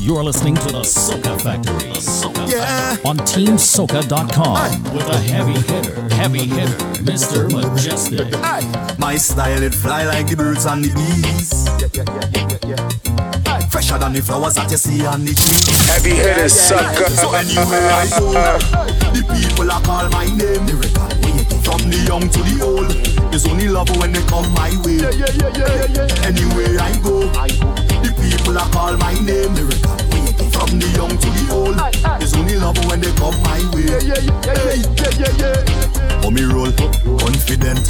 You're listening to the Soca Factory. On TeamSoca.com with a heavy hitter, Mr. Mejustik. My style, it fly like the birds on the bees. Fresher than the flowers that you see on the trees. Heavy hitter, sucker. So anywhere I go, the people are call my name. From the young to the old, there's only love when they come my way. Anywhere I go, the people are call my name. From the young to the old, there's only love when they come my way. Come me roll, confident.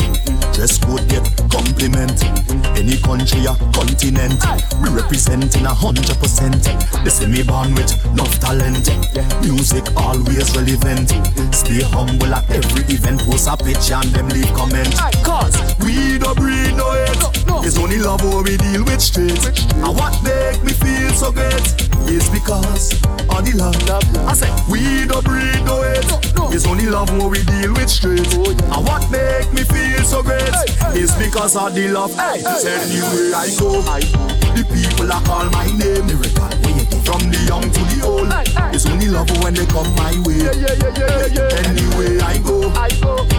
Dress code get compliment. Any country or continent, we representing 100%. They say me born with enough talent. Music always relevant. Stay humble at every event. Post a picture and them leave comment. Cause we don't breed no hate. There's only love where we deal with straight. And what make me feel so great is because of the love. I said we don't breed no hate. There's only love where we deal with straight. And what make me feel so great is because of the love. Anywhere I go, the people are call my name. From the young to the old, it's only love when they come my way. Anywhere I go,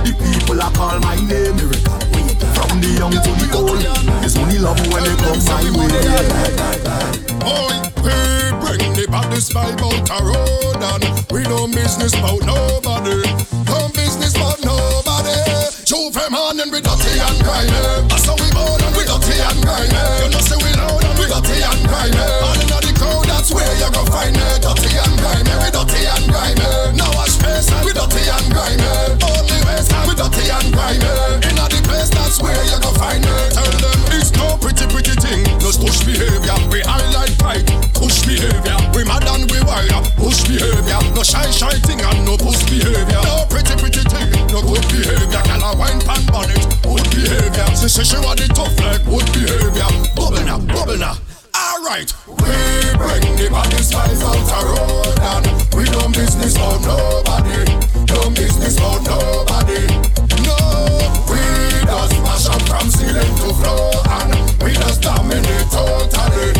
the people are call my name. From the young to the old, it's only love when they come my way. Boy, hey, bring the baddest vibe out a road, and we no business about nobody. No business about nobody. Show them on and we dirty and grimy. I saw we born and we dirty and grimy. You know say we loud and we dirty and grimy. All in the crowd, that's where you go find it. Dirty and grimy, we dirty and grimy. Now wash face and we dirty and grimy. Only ways and we dirty and grimy. That's where you go find it. Tell them it's no pretty thing. No push behavior. We highlight pride. Push behavior. We mad and we wire. Push behavior. No shy thing and no push behavior. No pretty thing. No good behavior. Can I wine pan bonnet? Good behavior. She say she want it tough like good behavior. Bubble now. Alright. We bring the baddest vibes out a road, and we don't business for nobody. No business for nobody. Just mash up from ceiling to floor, and we just dominate totally.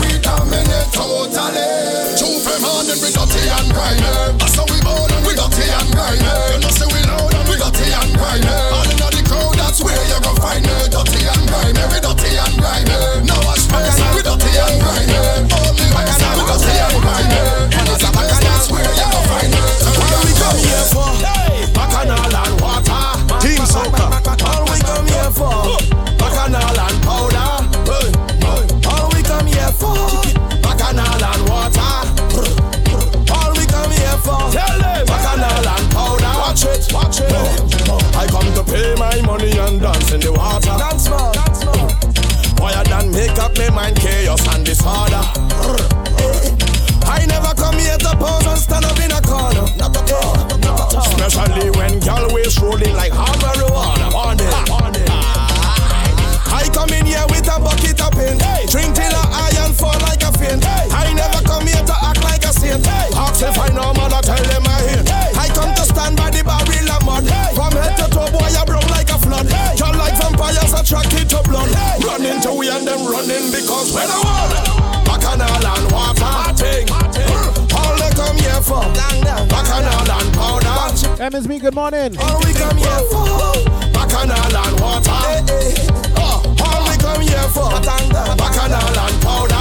We dominate totally. Two from hand and we dirty and grimy. I saw we born and we dirty and grimy. You know say we loud and we dirty and grimy. All in the crowd, that's where you go find me. Dirty and grimy, we dirty and grimy. Now I space and we dirty and grimy. Only way and we dirty and grimy. And it's a place, that's where you go find me. What do we come here for? Bacchanal and water. Team Soca. For bacchanal and powder, all we come here for. Bacchanal and water, all we come here for. Bacchanal and powder, watch it. I come to pay my money and dance in the water. Dance more, why than make up my mind chaos and disorder. I never come here to pose and stand up in a corner. Not at all. Especially when girl waist rolling like hard marijuana. On it. I come in here with a bucket of paint. Hey, drink till the iron fall like a faint. Hey, I never come here to act like a saint. Hey, ask if I know mother, tell them I hate. Hey, I come to stand by the barrel of mud. Hey, from head to toe, boy, I broke like a flood. Hey, you're like vampires attracted to blood. Hey, run into we and them running because when I want bacchanal and water, all they come here for. Bacchanal and powder. MSB, good morning. All we come here for. Bacchanal and water. Come here for bacchanal and powder.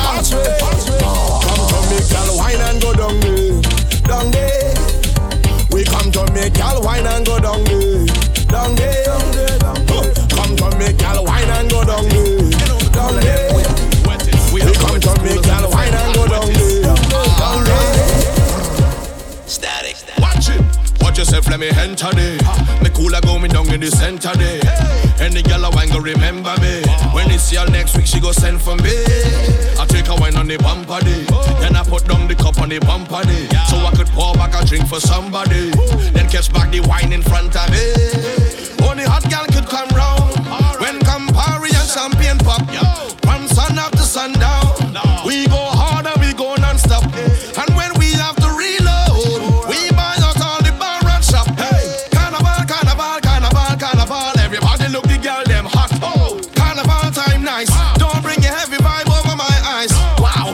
Come to make y'all wine and go down there. We come to make y'all wine and go down there. Come to make y'all wine and go down there. We come to make y'all wine and go down there. Static. Watch it. Watch yourself, let me enter there. Me cooler going down in the center there. Any girl a wine go remember me. When it's here next week, she go send for me. I take a wine on the bumper day. Then I put down the cup on the bumper day. So I could pour back a drink for somebody. Then catch back the wine in front of me. Only hot girl could come round. When Campari and champagne pop, from sun up to sundown, we go hard and we go non-stop. And when we have to reload, we buy out all the bar and shop. Hey, carnival. Everybody look the girl them hot. Carnival time nice. Don't bring your heavy vibe over my eyes. Wow.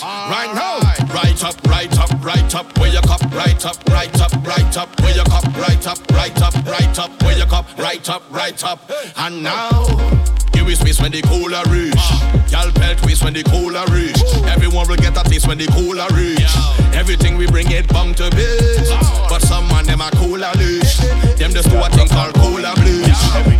right, right now. Right up, right up, right up, where your cup, right up, right up, right up, where your cup, right up, right up, right up, where your cup, right up, right up. And now we space when the cooler reach. Y'all belt twist when the cooler reach. Everyone will get a taste when the cooler reach. Everything we bring it bang to bitch. But some man them a cooler leash. Them just do a thing called cooler bleach.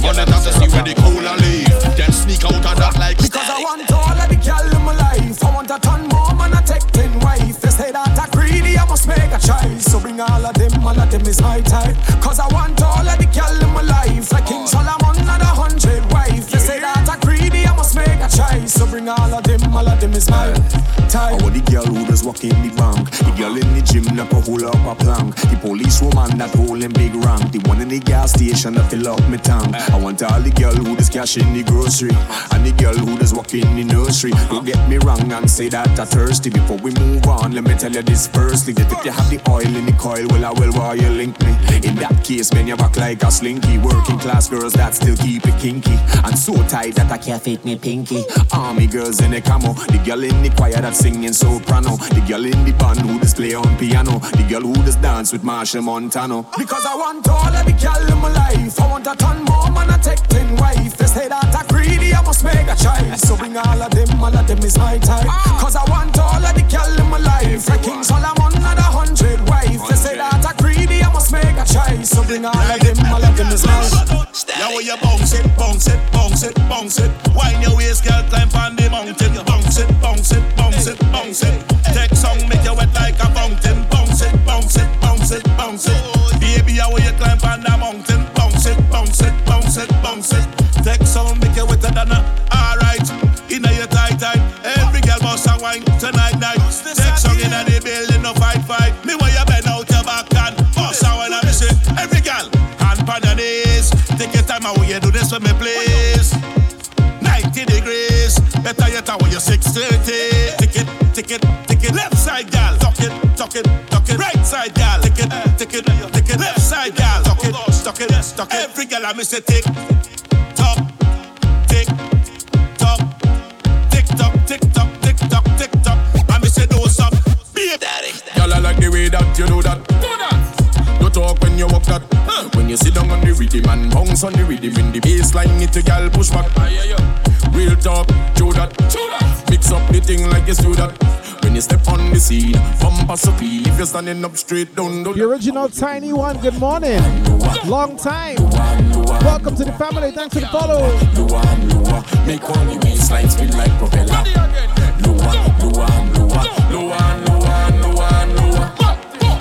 All the time to see where the cooler leave. Then sneak out of that like because I want all of the girl in my life. I want a ton more man a take 10 wife. They say that I greedy I must make a choice. So bring all of them, all of them is my type. Cause I want all of the girl in my life. Like King Solomon and 100 wife. They say that I greedy, I must make a choice. So bring all of them is my time. Oh, the girl who does walk in the bank. The girl in the gym that could hold up a plank. The police woman that holding big rank. The one in the gas station that fill up my tank. I want all the girl who does cash in the grocery. And the girl who does walk in the nursery. Don't get me wrong and say that I thirsty. Before we move on, let me tell you this firstly. That if you have the oil in the coil, well I will wire you link me. In that case, man, you back like a slinky. Working class girls that still keep it kinky. And so tight that I can't fit me pinky. Army girls in the camo. The girl in the choir that's singing soprano. The girl in the band who just play on piano. The girl who just dance with Marsha Montano. Because I want all of the girl in my life. I want a ton more man I take 10 wife. They say that I greedy I must make a choice. So bring all of them is my type. Cause I want all of the girl in my life. Like King Solomon and 100 wife. They say that I greedy I must make a choice. So bring all of them is my type. Now where you bounce it, bounce it, bounce it, bounce it. Wine your waist, girl, climb on the mountain. Bounce it, bounce it, bounce it, bounce it. Take song, make you wet like a fountain. Bounce it, bounce it, bounce it, bounce it. Baby, how you climb on the mountain. Bounce it, bounce it, bounce it, bounce it. Take song, make you wetter than a. Alright, inna your tight tight. Every girl must a wine tonight night. Take song inna the building, no fight fight. Me where you bend out your back and bust a wine and miss it. Every girl, hand pan your knees. Take your time, how you do this with me, please. 90 degrees. Better yet, how you 6:30. Tick it, tick it, tick it. Left side, gal. Tuck it, tuck it, tuck it. Right side, gal. Tick it, tick it, tick it. Left side, gal. Tuck it, tuck it, tuck it. Every gal I miss a tick, tock, tick, tock, tick, tock, tick, tock, tick, tock, tick, tock. I miss a dose of beer. Gal, I like the way that you do that. Do that. Don't talk when you walk that. When you sit down on the rhythm and bounce on the rhythm in the baseline, it's a gal push back. Real talk, do that. Mix up the thing like you do that. When you step on the scene, bumpers up, if you're standing up straight, don't do the original Tiny One. Good morning, long time. Welcome to the family. Thanks for the follow. Make all the baseline spin like propeller. Lua, lua, lua, lua,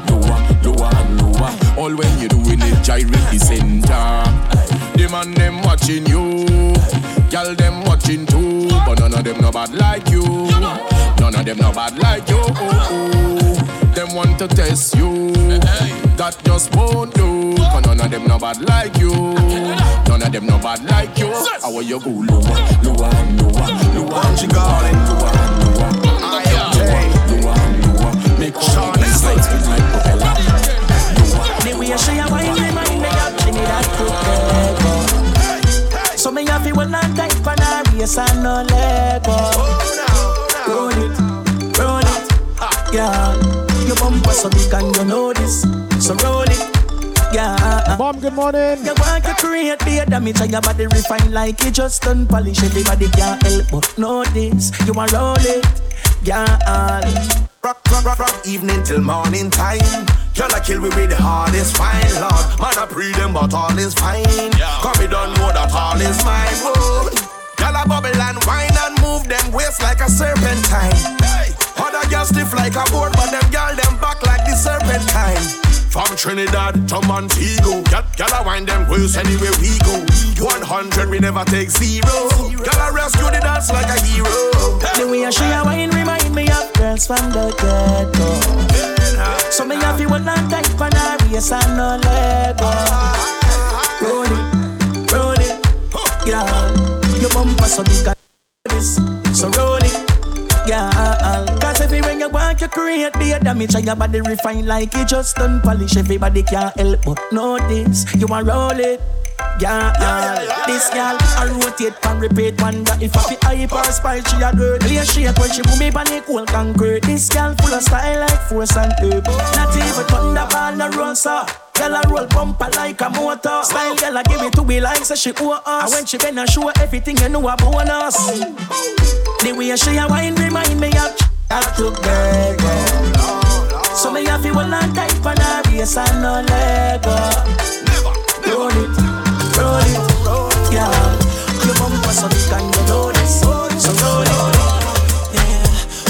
lua, lua, lua, lua. All when you do. Gyrate the center. Them and them watching you. Girl them watching too. But none of them no bad like you. None of them no bad like you. Them want to test you. That just won't do. But none of them no bad like you. None of them no bad like you. How are you go? Lua, lua, lua, lua. She calling lua, lua. I am Jay. Lua, lua. Make all these lights be like propeller. The way she a wine remind me of Trinidad to Tobago. So me a fi hold on tight for na race and no let go. Roll it, yeah. Your bumper so big and you know this, so roll it, yeah. Mom, good morning. You want to create beer damage and your body refined like you just done polish. Everybody can't help but know this. You a roll it, yeah. Rock, rock, rock, rock, evening till morning time. Y'all a kill me with the hardest fine, Lord. Man I breathe them but all is fine, yeah. Cause me don't know that all is mine, oh. Y'all a bubble and wine and move them waist like a serpentine, hey. Other girls stiff like a board but them girl them back like the serpentine. From Trinidad to Montego, y'all a wine them waist anywhere we go. 100 we never take zero. Y'all a rescue the dance like a hero, hey. The way I show you wine remind me of girls from the ghetto. So me have you one and tight for na race and no let go. Roll it, girl. Your bumper so big and this, so roll it, girl. Cause everywhere you walk you create be a damage and your body refined like you just done polish. Everybody can't help but know this. You a roll it, yeah, this girl, I rotate and repeat, man. That if I be hype or spice, she a dirt. Lay a shake when she move me by the cold concrete. This girl full of style like force and herb. Not even thunderball no run, sir. Girl a roll bumper like a motor. Style girl a give it to me like so she owe us. And when she bend and show everything you know about us. The way she a wine remind me of that to beg. So me have you all on tight for the base and no Lego. Roll it, roll it, roll it, yeah. You bumper so thick and you know this, so roll it, yeah,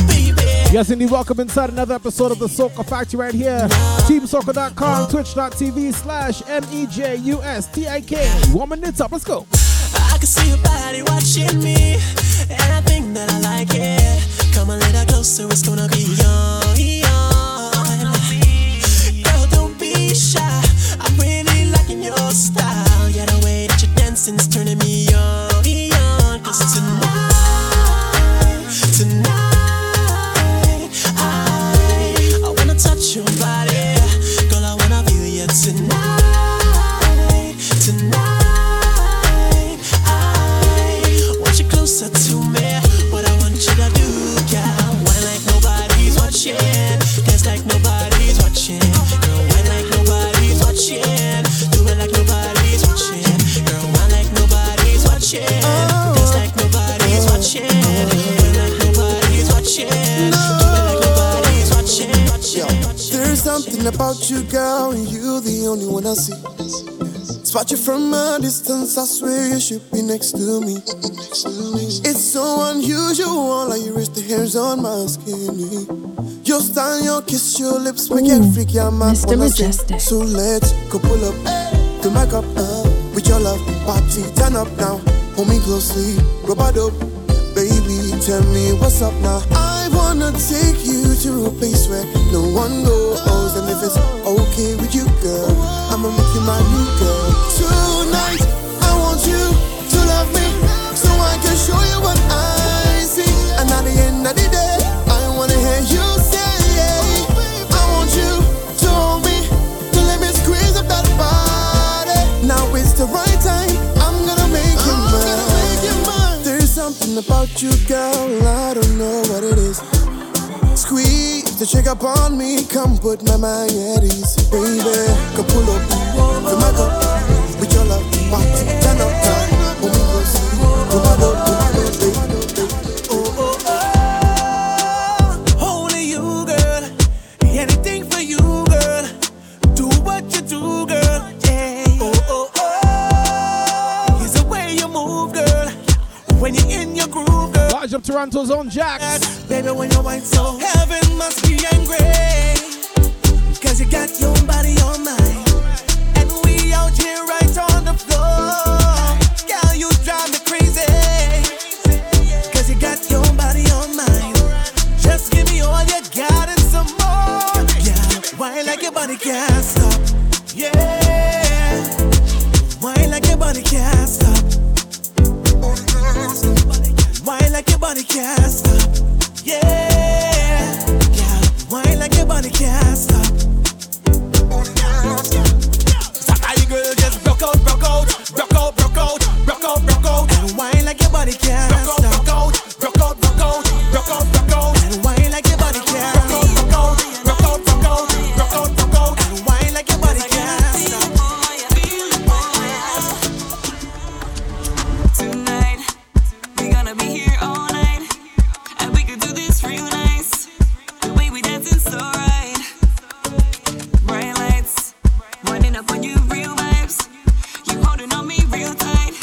baby. Yes, indeed, welcome inside another episode of the Soca Factory right here. TeamSoca.com, twitch.tv/MEJUSTIK. 1 minute up, let's go. I can see your body watching me, and I think that I like it. Come a little closer, it's gonna be on. I'm really liking your style. Yeah, the way that you're dancing's turning me on. 'Cause tonight, I wanna touch your body. Girl, I wanna feel you tonight. Tonight, I want you closer to me. What I want you to do, girl, wine like nobody's watching. Dance like nobody's watching. Girl, wine like nobody's watching. Do it like nobody's watching. Girl, wine like nobody's watching. Dance like nobody's watching. Do it like nobody's watching. Do it like nobody's watching. There's something about you, girl, and you're the only one I see. Spot you from a distance, I swear you should be next to me. It's so unusual, like you reach the hairs on my skin. Your style, your kiss, your lips make it freak your mind. Mr. Mejustik. So let's go pull up, hey, to my cup, with your love, party, turn up now. Hold me closely, rub it up, baby, tell me what's up now. I wanna take you to a place where no one goes, and if it's okay with you, girl, I'ma make you my new girl. Tonight, I want you to love me, so I can show you what I see. And at the end of the day, I wanna hear you. The right time, I'm gonna make you mine. There's something about you, girl, I don't know what it is. Squeeze the trigger upon me, come put my mind at ease. Baby, come pull up, fill my cup with your love, what? Turn up, turn up, only you, girl, anything for you, girl. Do what you do, girl, yeah. When you're in your groove, girl. Lodge up Toronto's own Jax. Baby, when you're wine so heaven must be angry. 'Cause you got your body on mine. And we out here right on the floor. Girl, you drive me crazy. 'Cause you got your body on mine. Just give me all you got and some more. Yeah, wine like your body can't stop. Yeah, wine like your body can't stop. Wine like your body can't stop. Yeah, yeah. Wine like your body can't stop. Sakai girl just broke out, broke out, broke out, broke out, broke out, broke out. And wine like your body can't stop. Broke out, broke out, broke out, broke out, broke out. And wine like your body can't stop. Broke out, broke out, broke out, broke out, broke out. And wine like your body can't stop. Tonight. Be here all night, and we could do this real nice. The way we dancing so right. Bright lights, winding up on you, real vibes. You holding on me real tight,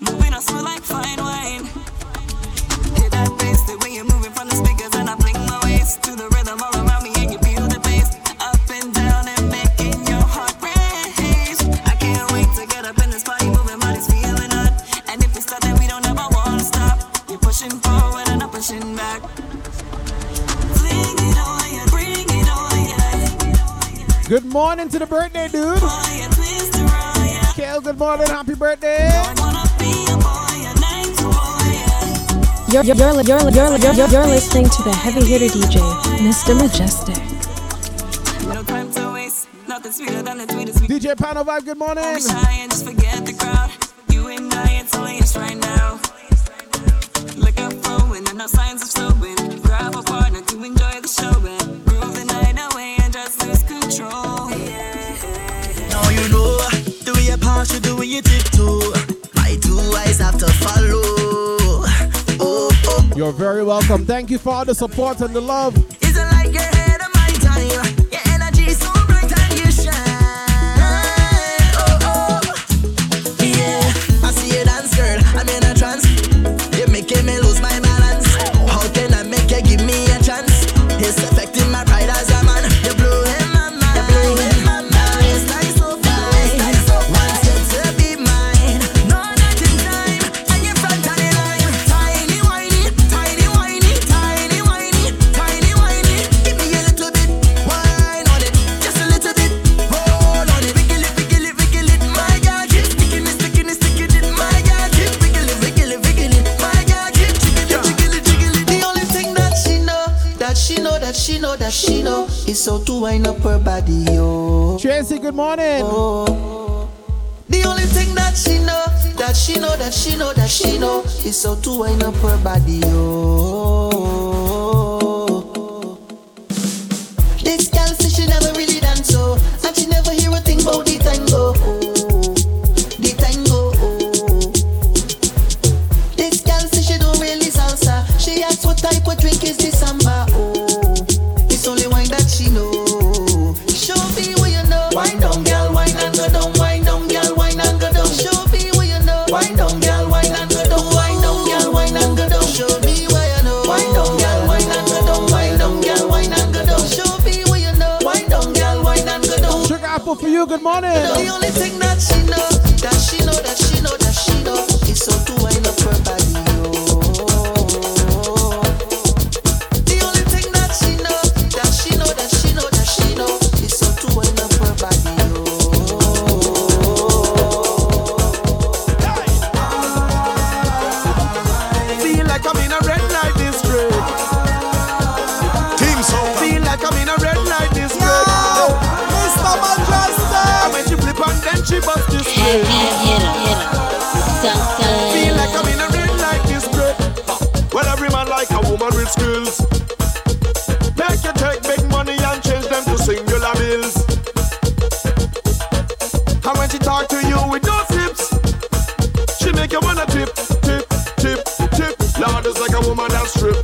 moving us smooth like fine wine. Hit that bass, the way you're moving from the speakers, and I blink my waist to the rhythm all around me, and you feel the bass up and down and making your heart race. I can't wait to get up in this party, moving bodies feeling hot, and if we start, then we don't ever wanna stop. You're pushing forward and I'm pushing back. Good morning to the birthday, dude. Kale, good morning. Happy birthday. You're listening to the heavy hitter DJ, Mr. Mejustik. No time to waste. sweeter than the sweetest. DJ Pano Vibe, good morning. Don't be shy and just forget the crowd. You and I, it's the latest right now. Look up, flowing, and no signs of slowing. Grab a partner to enjoy the show and groove the night away and just lose control. Yeah. Now you know the way you pass, you do when you tiptoe. My two eyes have to follow. Oh, oh. You're very welcome. Thank you for all the support and the love. Is it like your head of my time? She know it's so to wind up her body, yo. Tracy, good morning. Oh, the only thing that she know is so to wind up her body, yo. This girl says she never really dance, so and she never hear a thing about the tango. This girl says she don't really salsa. She asks what type of drink is this samba. Only wine that she know. Show me what you know. Wine down, girl, wine and go down. Wine down, girl, wine and go down. Show me what you know. Wine down, girl, wine and go down. Wine down, girl, wine and go down. Show me what you know. Wine down, girl, wine and go down. Wine down, girl, wine and go down. Show me what you know. Wine down, girl, wine and go down. Sugar apple for you. Good morning. The only thing that she know, that she know, is so to wind up her body. She bust this bread. Feel like I'm in a ring like this bread. Well, every man like a woman with skills. Make you take big money and change them to singular bills. And when she talk to you with those hips, she make you wanna tip, tip, tip, tip. Lord, it's like a woman and strip.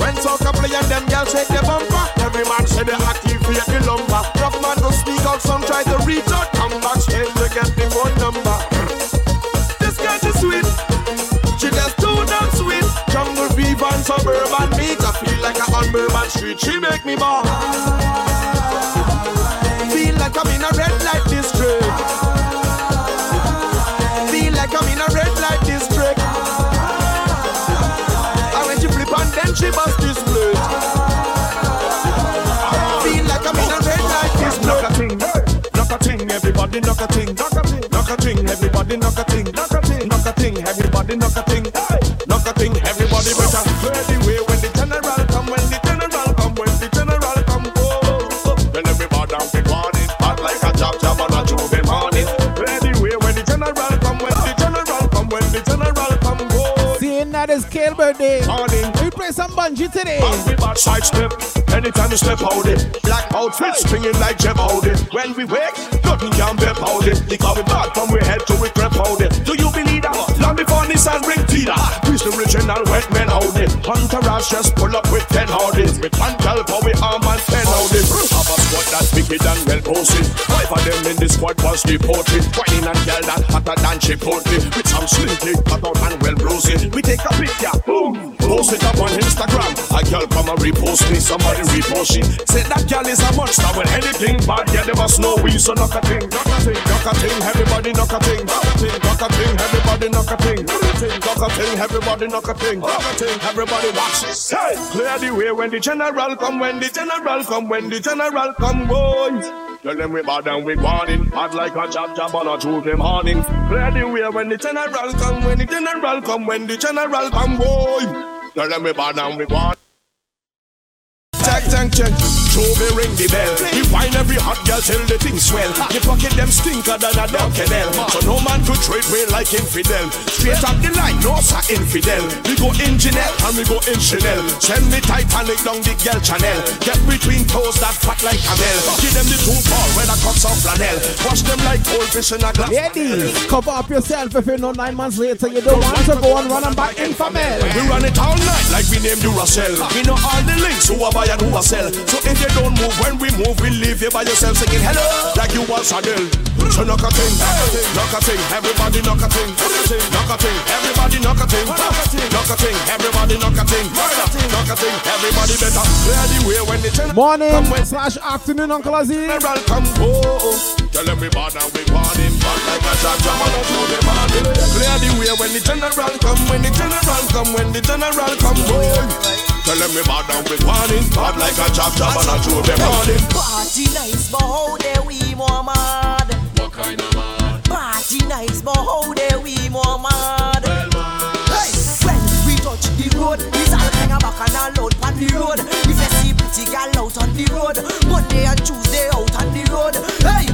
When soca play and them girls shake their bumper, every man say they activate the lumber. Rough man go sneak out, some try to reach out. Suburban beats, I feel like I'm on Bourbon Street. She make me ball. Feel like I'm in a red light district. Feel like I'm in a red light district. And when she flip on, then she bust this blade. Feel like I'm in a red light district. Knock a ting, everybody knock a ting. Knock a ting, everybody knock a ting. Knock a ting, everybody knock a ting. Knock a ting, everybody better. Birthday. We play some Bungie today. We side step. Anytime you step out it. Black outfit stringing like Jeff Howdy. When we wake, nothing can be powder. They call me back from we head to we crap powder. Do you believe that? Long before Nissan ring Tita. This original wet men howdy. Hunter Rash just pull up with 10 howdies. We can't tell for we arm and 10 howdies. Have a squad that's wicked and well posted. Five of them in this squad was deported. Whining and yell that hotter than Chipotle. With some slinky cut out and well bruised. We take a picture. Boom. Post it up on Instagram. A girl from a repost me, somebody repost she. Said that girl is a monster. When anything bad, yeah, there was no we. So knock a thing, knock a thing, knock a thing. Everybody knock a thing, knock a thing, knock a thing. Everybody knock a thing, knock a thing. Everybody knock a thing, knock a thing. Everybody watch this. Hey, clear the way when the general come, when the general come, when the general come, boy. Tell them we bad and we warning. Hard like a jab on a Tuesday morning. Clear the way when the general come, when the general come, when the general come, boy. Tell them we bad and we warning. Tag, tag, tag. Joby ring the bell. We wine every hot girl till the thing swell. The pocket them stinker than a dog kennel. So no man could trade way like infidel. Straight up the line, no sir infidel. We go in Janelle and we go in Chanel. Send me Titanic down the girl Chanel. Get between toes that fat like camel. Give them the two ball when I cups of flannel. Wash them like goldfish in a glass. Ladies, cover up yourself if you know 9 months later you don't want to go and run and back in family. We run it all night like we named you Russell. We know all the links who are by and who are sell. So if you don't move when we move, we leave you by yourself singing hello like you was Chanel. So knock a thing, knock a thing, everybody knock a thing, knock a thing, everybody knock a thing, knock a thing, everybody knock a thing, knock a thing, everybody better. Morning/afternoon, Uncle Aziz. Tell everybody we want him back like a shot jammer up to the morning. Clear the way when the general come, when the general come, when the general come. Tell everybody we want him back like a shot jammer up to the morning. Party nice, but how dare we more mad? What kind of mad? Party nice, but how dare we more mad? Well mad. Hey, when we touch the road, it's all hang back and all load on the road. If you see pretty girl out on the road, Monday and Tuesday out on the road. Hey.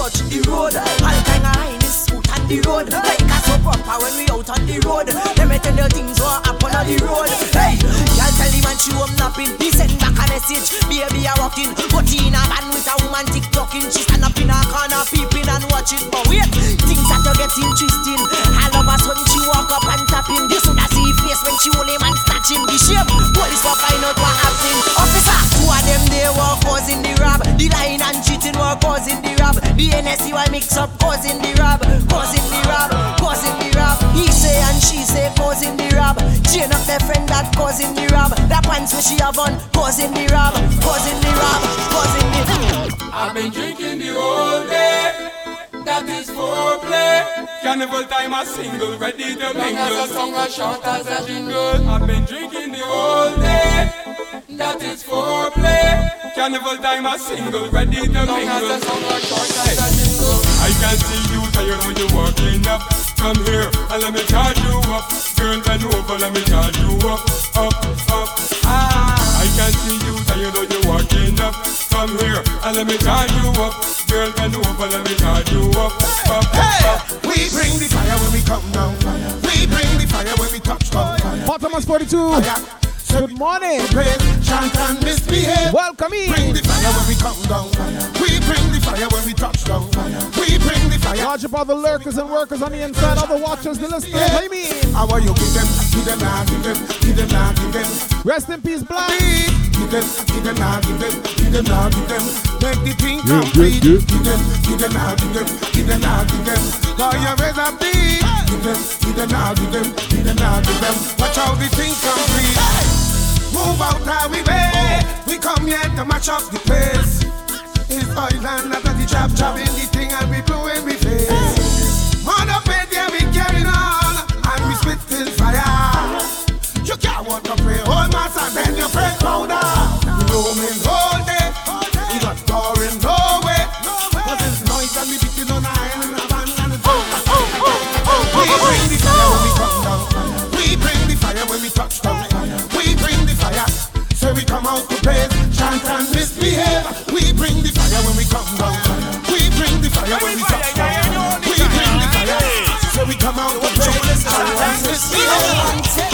Touch the road, all kind of highness foot on the road. Like us so proper when we out on the road. Let me tell you things what happen on the road. Hey, y'all tell him and she was napping. He sent back a message, baby I walked in. But he in a van with a woman tick-tocking. She stand up in her corner peeping and watching. But wait, things that are getting twisting. All of a sudden she walk up and tap him. You should have seen his face when she hold him and snatch him. The shame, police were find out what happened. Officer, two of them they were causing the rob. The lying and cheating were causing the rob. The NSC why mix up causing the rap, causing the rap, causing the rap. He say and she say causing the rap. Chain up their friend that causing the rap. That pants which she have on causing the rap, causing the rap, causing the rap. I've been drinking the whole day. That is foreplay. Carnival time a single, ready to mingle. As a song as short as a jingle. I've been drinking the whole day. That is foreplay. Carnival time a single, ready to mingle. I can see you tired when you're walking up. Come here and let me charge you up. Girl, bend over, let me charge you up, up, up. Ah, I can see you tired when you're walking up. Come here and let me charge you up. Girl, bend over, let me charge you up, up, up. We bring the fire when we come down. We bring the fire when we touch down. Optimus 42. Good morning. Welcome in. Bring the fire when we come down. We bring the fire when we touch down. We bring the fire. Watch about the lurkers and workers on the inside, all the watchers, the listeners. Play me. How are you? Give them, now, give them, now, give them. Rest in peace, Black. Give them, now, give them, give them. Make the thing complete. Give them, now, give them, give them. Now you raise up the. Give them, now, give them, give them. Watch how the thing complete. Move out our way, we come here to match up the place. It's oil and after the chop chopping the thing and we blow in we face. On the bed yeah, we carry on and we spit in fire. You can't want to pray all mass and then you pray powder. We roaming all day, we got pouring no way. But there's noise and we beating on our hand and a band and a oh. We bring the fire when we come down. We bring the fire when we touch down. We come out to play, chant and misbehave. We bring the fire when we come down. We bring the fire when we touch down. We bring the fire. So we come out to play, chant and misbehave.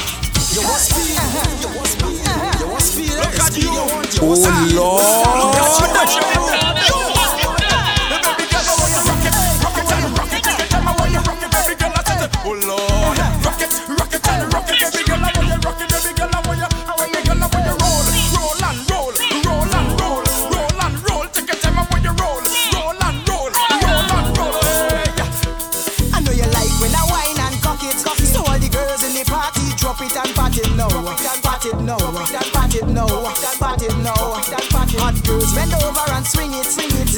You must feel, you must feel, you must feel. Look at you. Oh Lord. Hot girls bend over and swing it,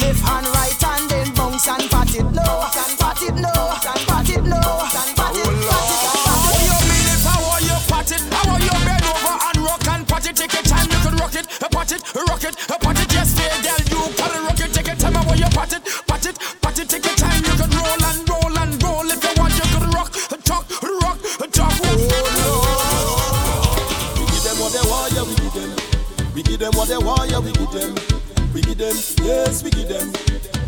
left and right and then bounce and pat it low, and pat it low, and pat it low, and pat it low. How are you feeling? How are you pat it? How are you bend over and rock and pat it? Take your time, you can rock it, pat it, rock it, pat it. Yes, fair girl, you can rock it. Take your time, how you pat it, pat it, pat it. Take your time, you can roll and roll and roll. If you want, you can rock, talk, rock, talk. Oh Lord, we give them what they want, yeah, we give them. yeah, we give them. We give them, yes, we give them.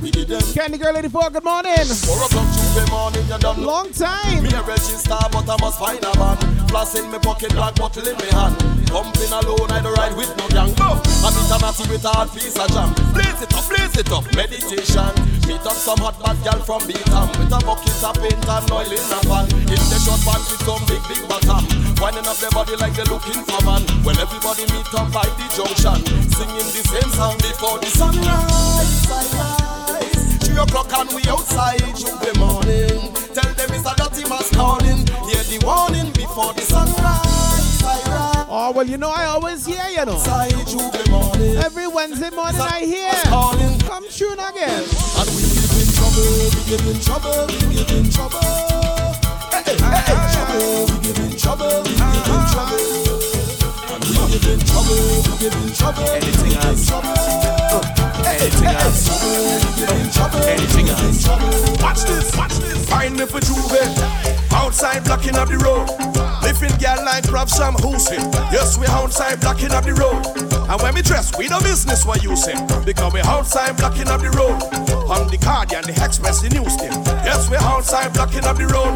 We give them. Candy Girl 84, good morning. 4 o'clock Tuesday morning, you're done. Long time. Me a register, but I must find a van. Flash in my pocket, black bottle in my hand. Pumping alone, I don't ride with no gang. No, I'm international with a hard piece of jam. Blaze it up, meditation. Meet up some hot bad girl from Vietnam. With a bucket of paint and oil in a van. In the short pants with some big, big bottom. Winding up their body like they're looking for man. Well, everybody meet up by the junction. Singing the same song before the sunrise, sunrise. 3 o'clock and we outside Tuesday morning. Tell them it's a dirty mass calling. Hear the warning before the sunrise, sunrise. Oh, well, you know, I always hear, you know. Every Wednesday morning I hear. Come tune again. And we get in trouble, we get in trouble, we get in trouble. Hey, hey, hey, trouble, we get in trouble, we get in trouble. We give in trouble, we give in trouble. Anything else? Anything else? Anything else? Watch this, watch this. Find me for Juve. Outside blocking up the road. Living girl like props, I'm hosting. Yes, we outside blocking up the road. And when we dress, we no business what you say. Because we outside blocking up the road. On the card and the express, the news thing. Yes, we outside blocking up the road.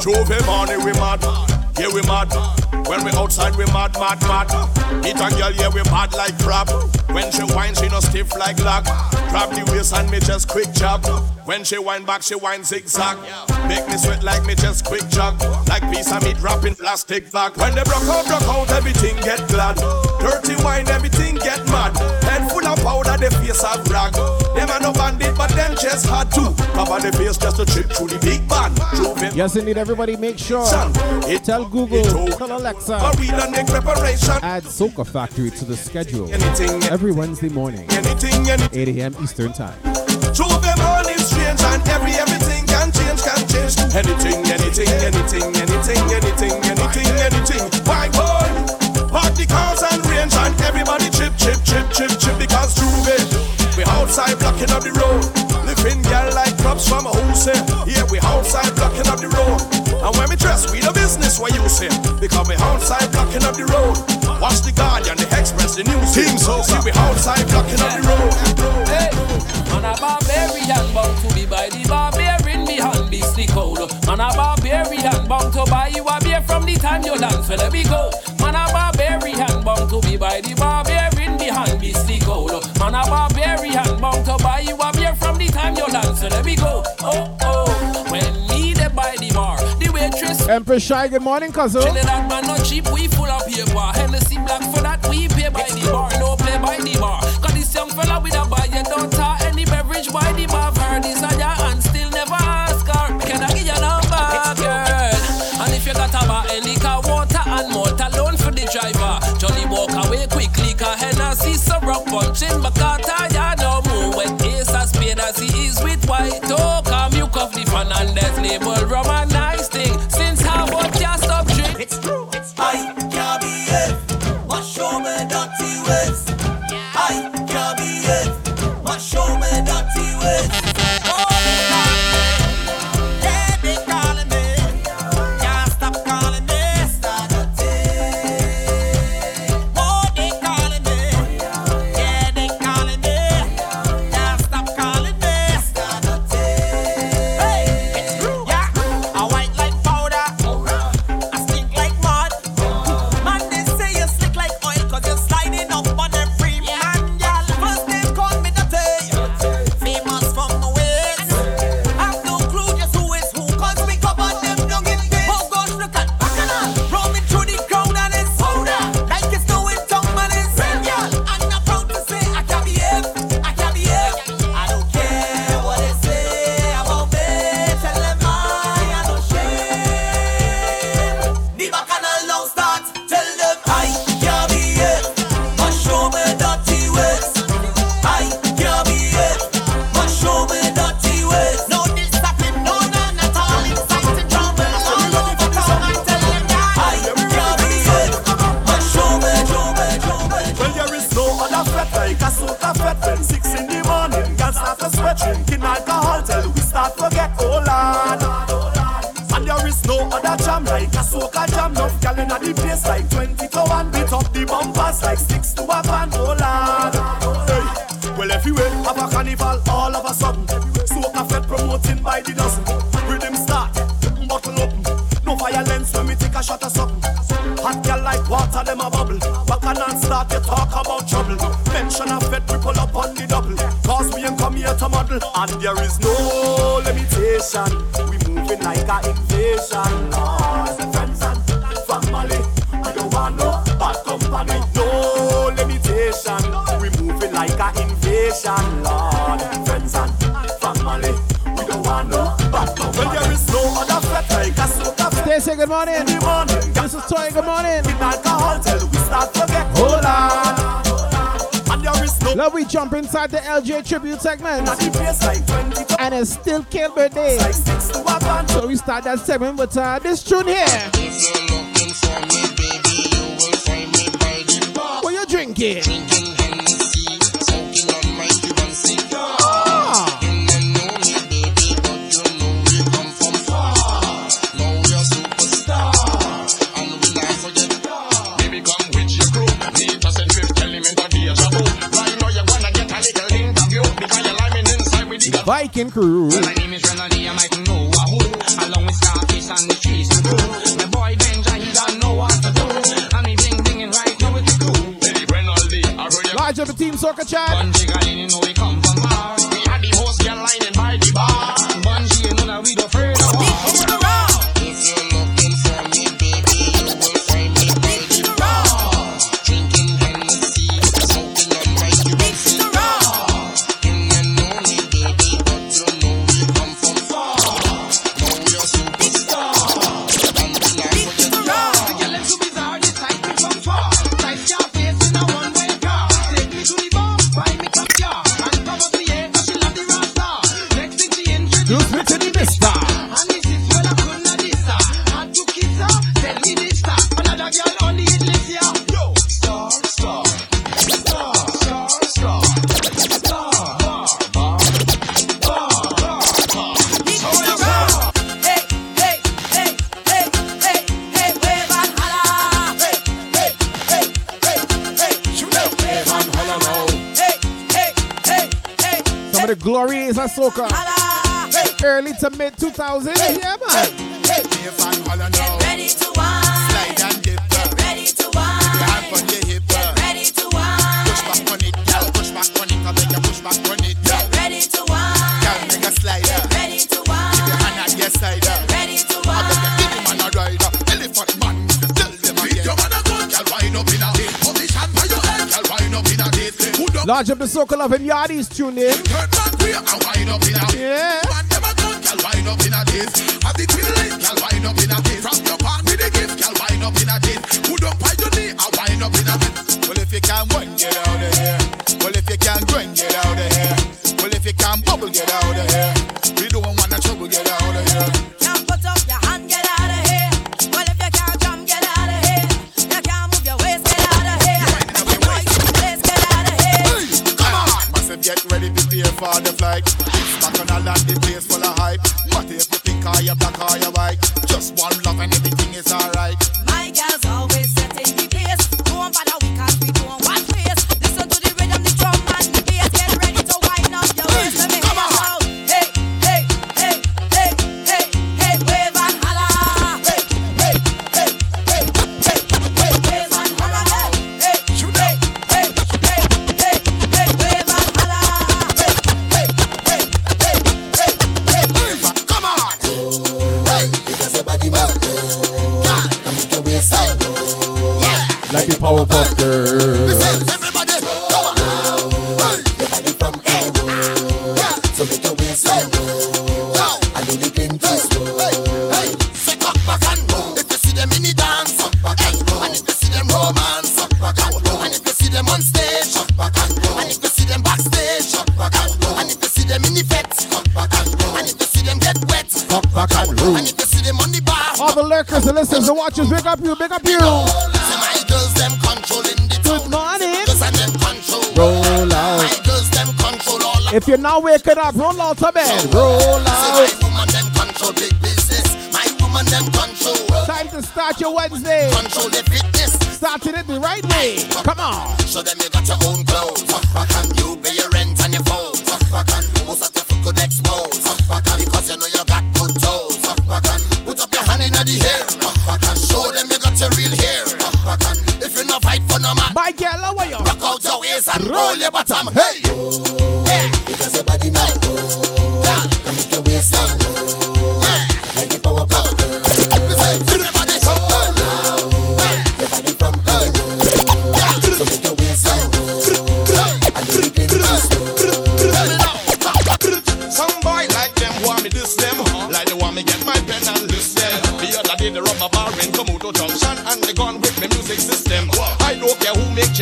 Juve morning, we mad. Yeah, we mad. When we outside, we mad, mad, mad. Meet a girl, yeah, we mad like crap. When she whine, she no stiff like lock. Grab the waist and me just quick jab. When she whine back, she whine zigzag. Make me sweat like me just quick jog. Like piece of meat wrapped in plastic bag. When they broke out, everything get glad. Dirty wine, everything get mad. Head full of powder, the face of rag. Them are no bandit, but them chest hard too. Cover the face just to trip through the big band. Yes, indeed, everybody make sure. Tell Google, tell Alexa, add Soca Factory to the schedule every Wednesday morning, 8 a.m. Eastern Time. And everything can change to anything. Why, boy? Park the cars and range and everybody chip because through it. We outside blocking up the road. Living girl like props from a wholesale. Yeah, we outside blocking up the road. And when we dress, we the business what you say. Because we outside blocking up the road. Watch the Guardian, the Express, the news. See, we outside blocking up the road. Hey. Man a barbarian bound to be by the barbarian behind beastly cold. Man a barbarian bound to buy you a beer from the time you dance where we go. Man a barbarian bound to be by the barbarian behind beastly cold. Man a barbarian bound to buy you a beer from the time you dance where we go. Oh oh, when needed by the bar, the waitress. Empress Shy, good morning, cousin. Trinidad man not cheap, we full of paper. Hennessy black for that we pay by the bar, no play by the bar. Cause this young fella with a buy your daughter. Why the bar for desire and still never ask her? Can I get your number, girl? And if you got a bar, liquor, water and malt alone for the driver. Johnny walk away quickly, cause Hennessy so rock punching Makata, ya no move. When Ace as paid as he is with white oak, you cuff the fan and there's label rum and nice thing. Since I watch ya stop drink, it's true, it's I can't behave, wash your my dirty ways. I can't behave. Show me dirty ways. Yeah, they calling me. Can't stop calling me. Oh, they calling me. Yeah, they calling me. Can't stop calling me. Hey, it's true. Yeah, other jam like a soca jam. Now girl inna the place like 20 to 1. Beat up the bumpers like 6 to a van. Oh lad, hey, well everywhere have a carnival all of a sudden. Soca Fed promoting by the dozen. Rhythm start, bottle open. No violence when we take a shot of something. Hot girl like water, them a bubble. Back and start to talk about trouble. Mention a Fed, we pull up on the double. Cause we ain't come here to model, and there is no limitation. We moving like a invasion. Cause friends and family, I don't want no bad company. No limitation. We moving like a invasion. Lord, friends and family, we don't want no bad company. Well, there is no other Fed like a soca Fed. Stacey, good morning. Good morning. This is Toy, good morning. In alcohol till we start to get cola. Love, we jump inside the LJ tribute segment, and it's still Kale's birthday, so we start that segment with this tune here. What you drinking? Viking crew. Well, my name is Renaldi, I might know a who. Along with Scarface and the cheese to go. My boy Benja, he don't know what to do. And he bling blingin' right now with the crew. Baby Renaldi, I heard you. Large up the team soccer chat. Bungie, you know we come from bar. We had the host girl lining by the bar. Bungie, you know that we don't afraid of war. It's the rock. If you're looking for me, baby, you will find me by the bar. Drinking Hennessy, soaking up right, you will see. Soca. Early to mid 2000s, hey, yeah man. Hey, hey. Get ready to wine. Slide and dip. Get ready to wine. Grab on the hip. Get ready to wine. Push back on it, girl. Push back on it. I make you push back on it. Get ready to wine. Girl, make a slide. Get ready to wine. Keep your hand at your side. Get ready to wine. I make you give him a rider. Elephant man, tell them again. Your man a good girl, wind up in a date. Position by your head, girl, wind up in a date. Large up the Soca Love and Yardies tuned in. Yeah. Well, if you can win, get out of here. Well, if you can grin, get out of here. Well, if you can bubble, get out of here. We don't want no trouble, get out of here. Now put up your hand, get out of here. Well, if you can't jump, get out of here. You can't move your waist, get out of here. You know you can place, get out of here. Hey, come on! Massive, get ready, prepare for the flight. Land the place full of hype. What if you think I am black or you white? Just one love and everything is alright. My girls always setting the pace. Don't bother, we can't be doing one place. Listen to the rhythm, the drum and the bass. Get ready to wind up your waist. Let me hear you out. Hey, hey, hey, hey, hey, hey, wave and holla. Hey, hey, hey, hey, hey, hey, wave and holla. Hey, hey, hey, hey, hey, hey, wave and holla. Hey, hey, hey. Like the Powerpuff Girls. Everybody, come on. Your body from all over. So make your waist slow. I do the thing too slow. Say cock back and roll. If you see them in the dance, cock back and roll. And if you see them romance, cock back and roll. And if you see them on stage, cock back and roll. And if you see them backstage, cock back and roll. And if you see them in the fets, cock back and roll. And if you see them get wet, cock back and roll. And if you see them on the bar. All the lurkers, the listeners, the watchers, big up you, big up you. If you're not waking up, roll out of bed. Roll out. My woman them control big business. My woman them control. to start your Wednesday. Control the fitness. Starting it the right way. Come on. So then you got your own clothes. Why can't you pay your rent and your phones? Why can't you most of the food could expose? Why can't, because you know you got good toes. Why can't put up your hand in the hair? Why can't show them you got your real hair? Why can't if you not fight for no man? My girl, how are you? Rock out your waist and roll your bottom. Hey. Oh, hey. Because your body might go. Yeah. Come with your waist down.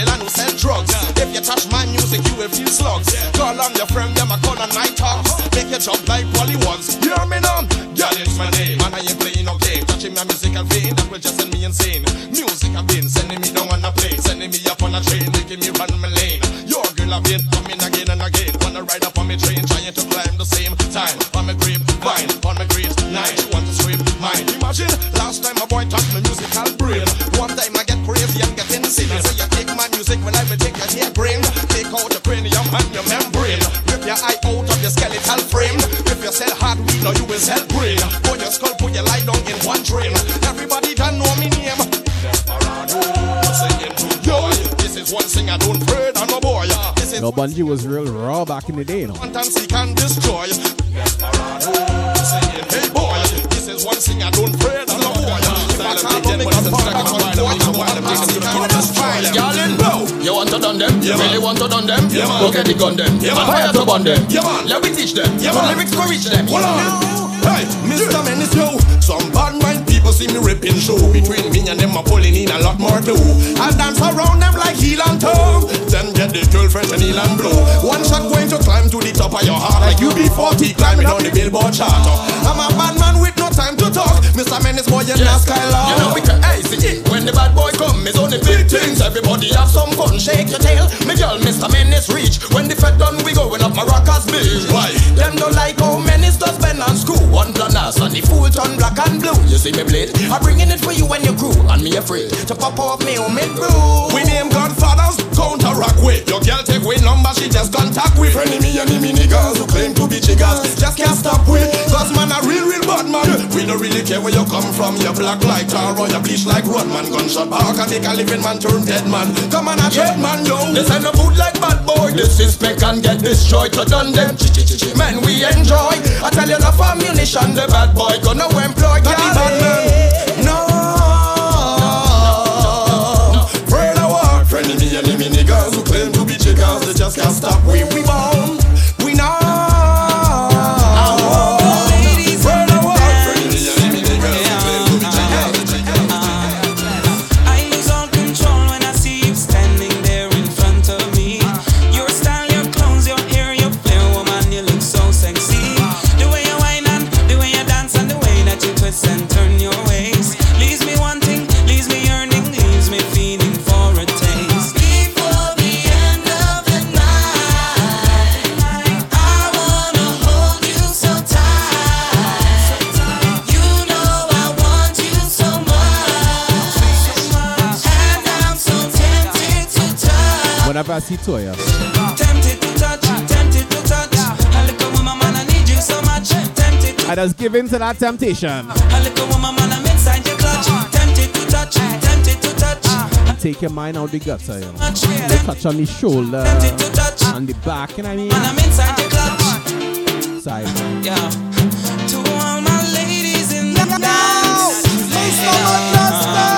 And who sell drugs. Yeah. If you touch my music, you will feel slugs. Yeah. Call on your friend, them a call on night talks. Make your job like Polly once. You hear me now? Girl, it's my name. And I ain't playing no game. Touching my music and vein, that will just send me insane. Music I've been sending me down on a plane, sending me up on a train, making me run my lane. Your girl I've been coming again and again. Wanna ride up on my train, trying to climb the same time. On my grave, vine, on my grave, night. You want to scream mine. Imagine, last time a boy touched my musical brain. One time I get crazy and get insane. So you take my music when I will take your hairbrain. Take out your cranium and your membrane. Rip your eye out of your skeletal frame. If you sell hard weed, now you will sell brain. Put your skull, put your lie down in one train. Everybody don't know me name. One thing I don't pray on no boy. No, Bungie was real raw back in the day, you know. Sometimes he can destroy. Hey boy, this is one thing I don't pray on no boy. If I can't make a part of my boy, you want to done them? You really want to done them? Go get the gun them. Fire to burn them. Let me teach them. Lyrics to reach them. Hey, Mr. Menace, yo. Some bad mind people see me ripping show. Between me and them, I'm pulling in a lot more glue. I dance around them like heel and toe. Then get the girlfriend and heel and blow. One shot going to climb to the top of your heart. Like you be 40 climbing down the billboard chart. I'm a bad man with no time to talk. Mr. Menace, boy, you're not skylar. You know, because I see it. When the bad boy come, it's only big things. Everybody have some fun, shake your tail. Me girl, Mr. Menace reach. When the fed done, we going up Maracas Beach. Why? Them don't like how Menace does bend and screw. One plan ass and the fool turn black and blue. You see me blade? I'm bringing it for you and your crew. And me afraid to pop off me home and brew. We name Godfathers, counteract way. Your girl take way number, she just contact with. Enemy niggas who claim to be chiggers. Just can't stop with. Cause man a real bad man. We don't really care where you come from. You're black like tar or you're bleach like Rodman. Gunshot bark and make a living man turn dead man. Come on a dead man, yo. This ain't no food like bad boy. This is peck and get destroyed. So done them. Man, we enjoy. I tell you the family. The bad boy gonna employ the bad man. No, friend I walk, friend me enemy niggas who claim to be chickers, they just can't stop. We bound, we know. Friend I walk, friend me enemy niggas who claim to be chickers, they just can't stop. I lose all control when I see you standing there in front of me. Your style, your clothes, your hair, your flair, woman, you look so sexy. And turn your ways. Leaves me wanting, leaves me yearning, leaves me feeling for a taste. Before the end of the night, I wanna hold you so tight. You know I want you so much, and I'm so tempted to touch. Whenever I see Toya, tempted to touch, I look at my man, I need you so much. I just give in to that temptation. Take your mind out the gutter, you know. They touch on the shoulder, on the back, you know what I mean? When I'm inside your clutch. Side. Yeah. To all my ladies in the house. Say so much last night.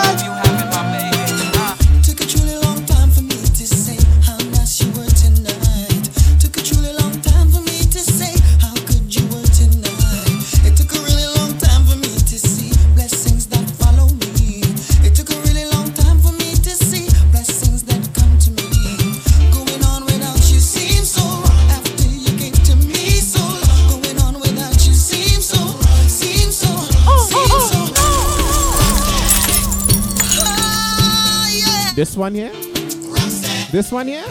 This one here? Roxanne. This one here?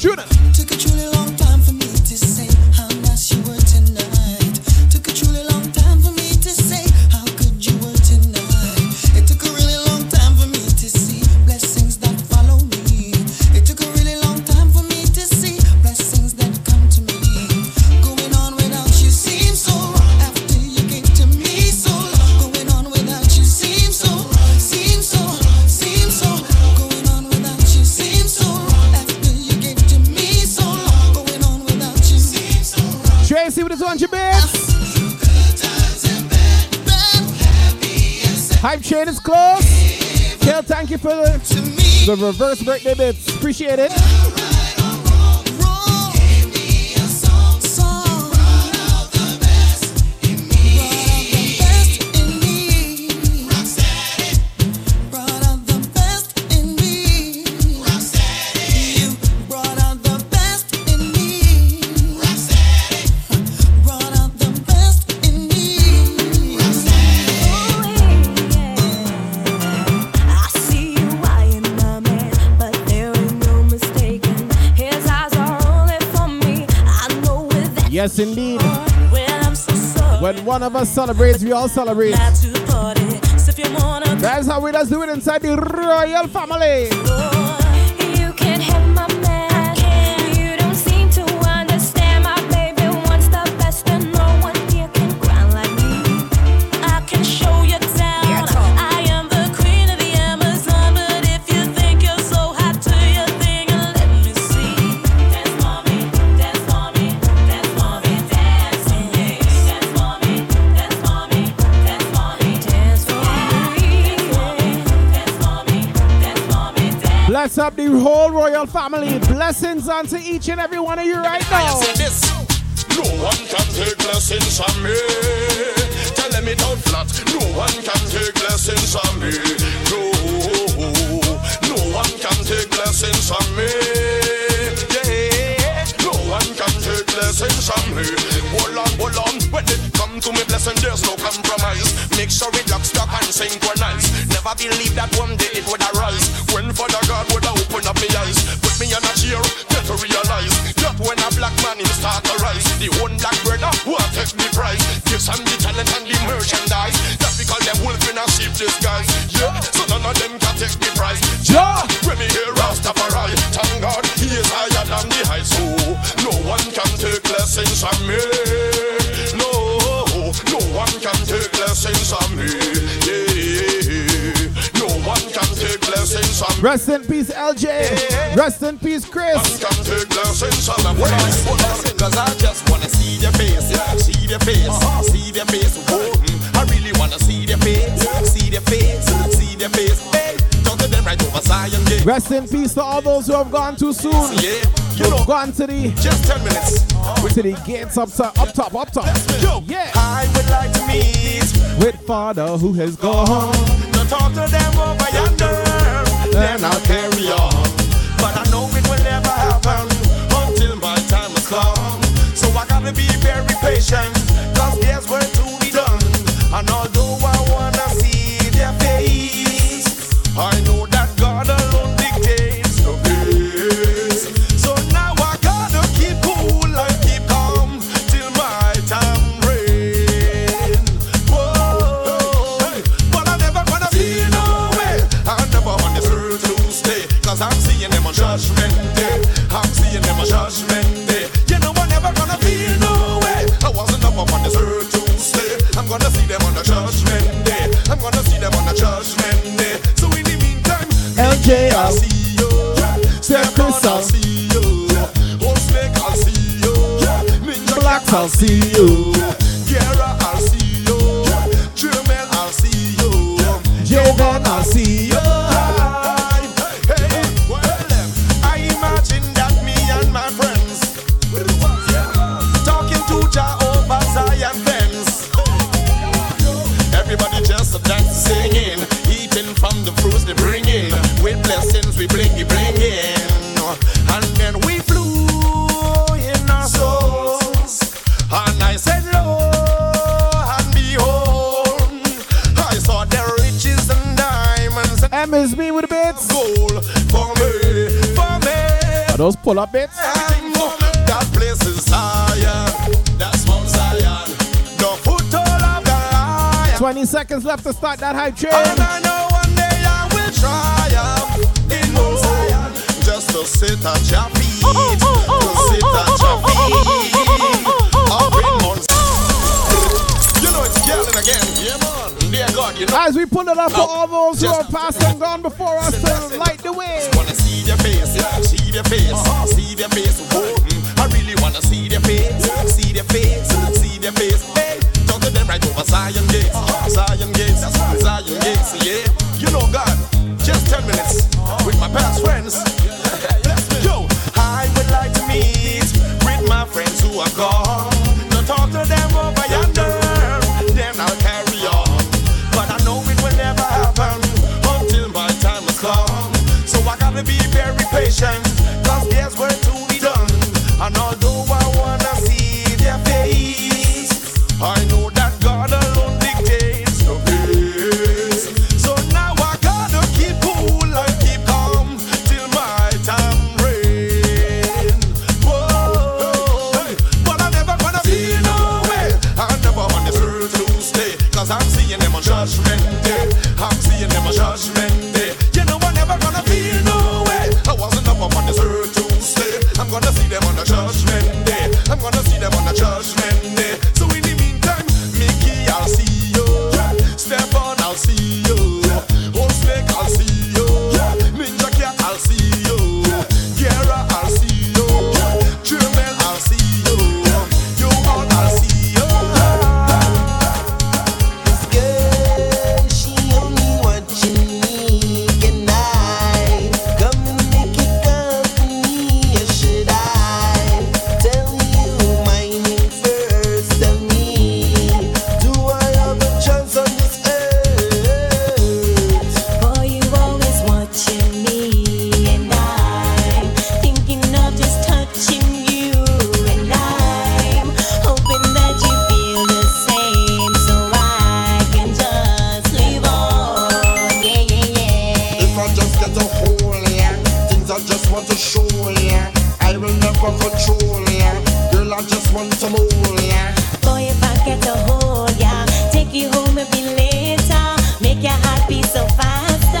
Shoot it! Took a truly long time for me to say how nice you were tonight. Took a truly long time for me to say how good you were. Hype train is close. Kel, thank you for the reverse birthday bits. Appreciate it. Yes, indeed. When one of us celebrates, we all celebrate. That's how we do it inside the royal family. You can't have my man. You don't seem to understand. My baby wants the best, and no one here can grind like me. I can show you down. I am the queen of the Amazon, but if you think you're so hot to your thing, let me see. Dance for me, dance for me. Bless up the whole royal family. Blessings unto each and every one of you right now. No one can take blessings from me. Tell them it out flat. No one can take blessings from me. No one can take blessings from me. Yeah. No one can take blessings from me. Hold on, when it comes to me blessing, there's no compromise. Make sure it locks up and synchronize. Never believe that one day it would arise. When Father God would open up my eyes, put me on a chair, get to realize that when a black man in start to rise, the one black brother who will take the prize. Give some the talent and the merchandise. That's because them wolf in a sheep disguise. Yeah, so none of them can take the prize. Yeah, when me hear Rastafari, thank God he is higher than the high. So no one can take lessons from me. No one can take lessons from me. Yeah. No one can take lessons from me. Rest in peace, LJ. Yeah. Rest in peace, Chris. No one can take lessons from me. Because I just want to see their face. Yeah. See their face. Uh-huh. See their face. Oh, I really want to see their face. Yeah. See their face. See their face. Hey, talk to them right over Zion Day. Rest in peace to all those who have gone too soon. Yeah. You know, gone to the just 10 minutes. To the gates up top. Yo, yeah. I would like to meet with Father who has gone. No talk to them over yonder, then I'll carry on. But I know it will never happen until my time has come. So I gotta be very patient, 'cause there's work to be done. And although I wanna see their face, I know that God alone dictates the pace. Judgment Day, I'm seeing them a judgment day. You know I'm never gonna feel no way. I wasn't up on this earth to stay. I'm gonna see them on the judgment day. I'm gonna see them on the judgment day. So in the meantime, LJ, I'll see you. Step Chris, I'll see you. Old Snake, I'll see you. Ninja Blacks, I'll see you. Guerra, I'll see you. Jermaine, I'll see you. Jogan, I'll see you. Singing, eating from the fruits they bring in. With blessings we blingy blingin'. And then we flew in our souls. And I said, lo and behold, I saw their riches and diamonds. M is me with the bits. Gold for me, are those pull-up bits? That place is Zion. That's Mount Zion. 20 seconds left to start that hype train. And I know one day I will triumph in Zion. Just to sit at your feet. Up in Mount Zion. You know it's yelling again. Yeah, man. Dear God, you know. As we pull it up for all those who are past and gone before us to light the way. Just wanna see their face. Yeah. See their face. Uh-huh. See their face. Oh, I really wanna see their face. Yeah. See their face. See their face. Hey. Right over Zion Gates, Zion Gates, Zion Gates. Tracy, yeah? You know God, just 10 minutes with my past friends. Bless me. Yo, I would like to meet with my friends who are gone. Don't talk to them over yonder, then I'll carry on. But I know it will never happen until my time has come. So I gotta be very patient, cause there's work to be done. And although I wanna see their face, I know that God alone dictates the pace. So now I gotta keep cool and keep calm till my time reigns. Whoa, hey. But I'm never gonna see no way. I'm never on this earth to stay, cause I'm seeing them on judgment day. I'm seeing them on judgment day. You know I'm never gonna feel no way. I wasn't up on this earth to stay. I'm gonna see them on the judgment day. I'm gonna see them on the judgment day. So in the meantime, Mickey, I'll see you. Yeah. Stefan, I'll see you. Yeah. Old Snake, I'll see you. Yeah. Ninja Cat, I'll see you. Guerra, yeah. I'll see you. German, yeah. I'll see you. You all, I'll see you. This girl, she only watching me and I. Come and make it company, or should I tell you my name first? Tell me, do I have a chance on this earth? Boy, you always watching me and I, thinking of just touching you and I'm hoping that you feel the same, so I can just live on. Yeah, yeah, yeah. If I just get a hold, yeah, things I just want to show, yeah, I will never control, yeah, girl, I just want to know, yeah. Boy, if I get a hold, yeah, take you home and be later, make you happy so faster. I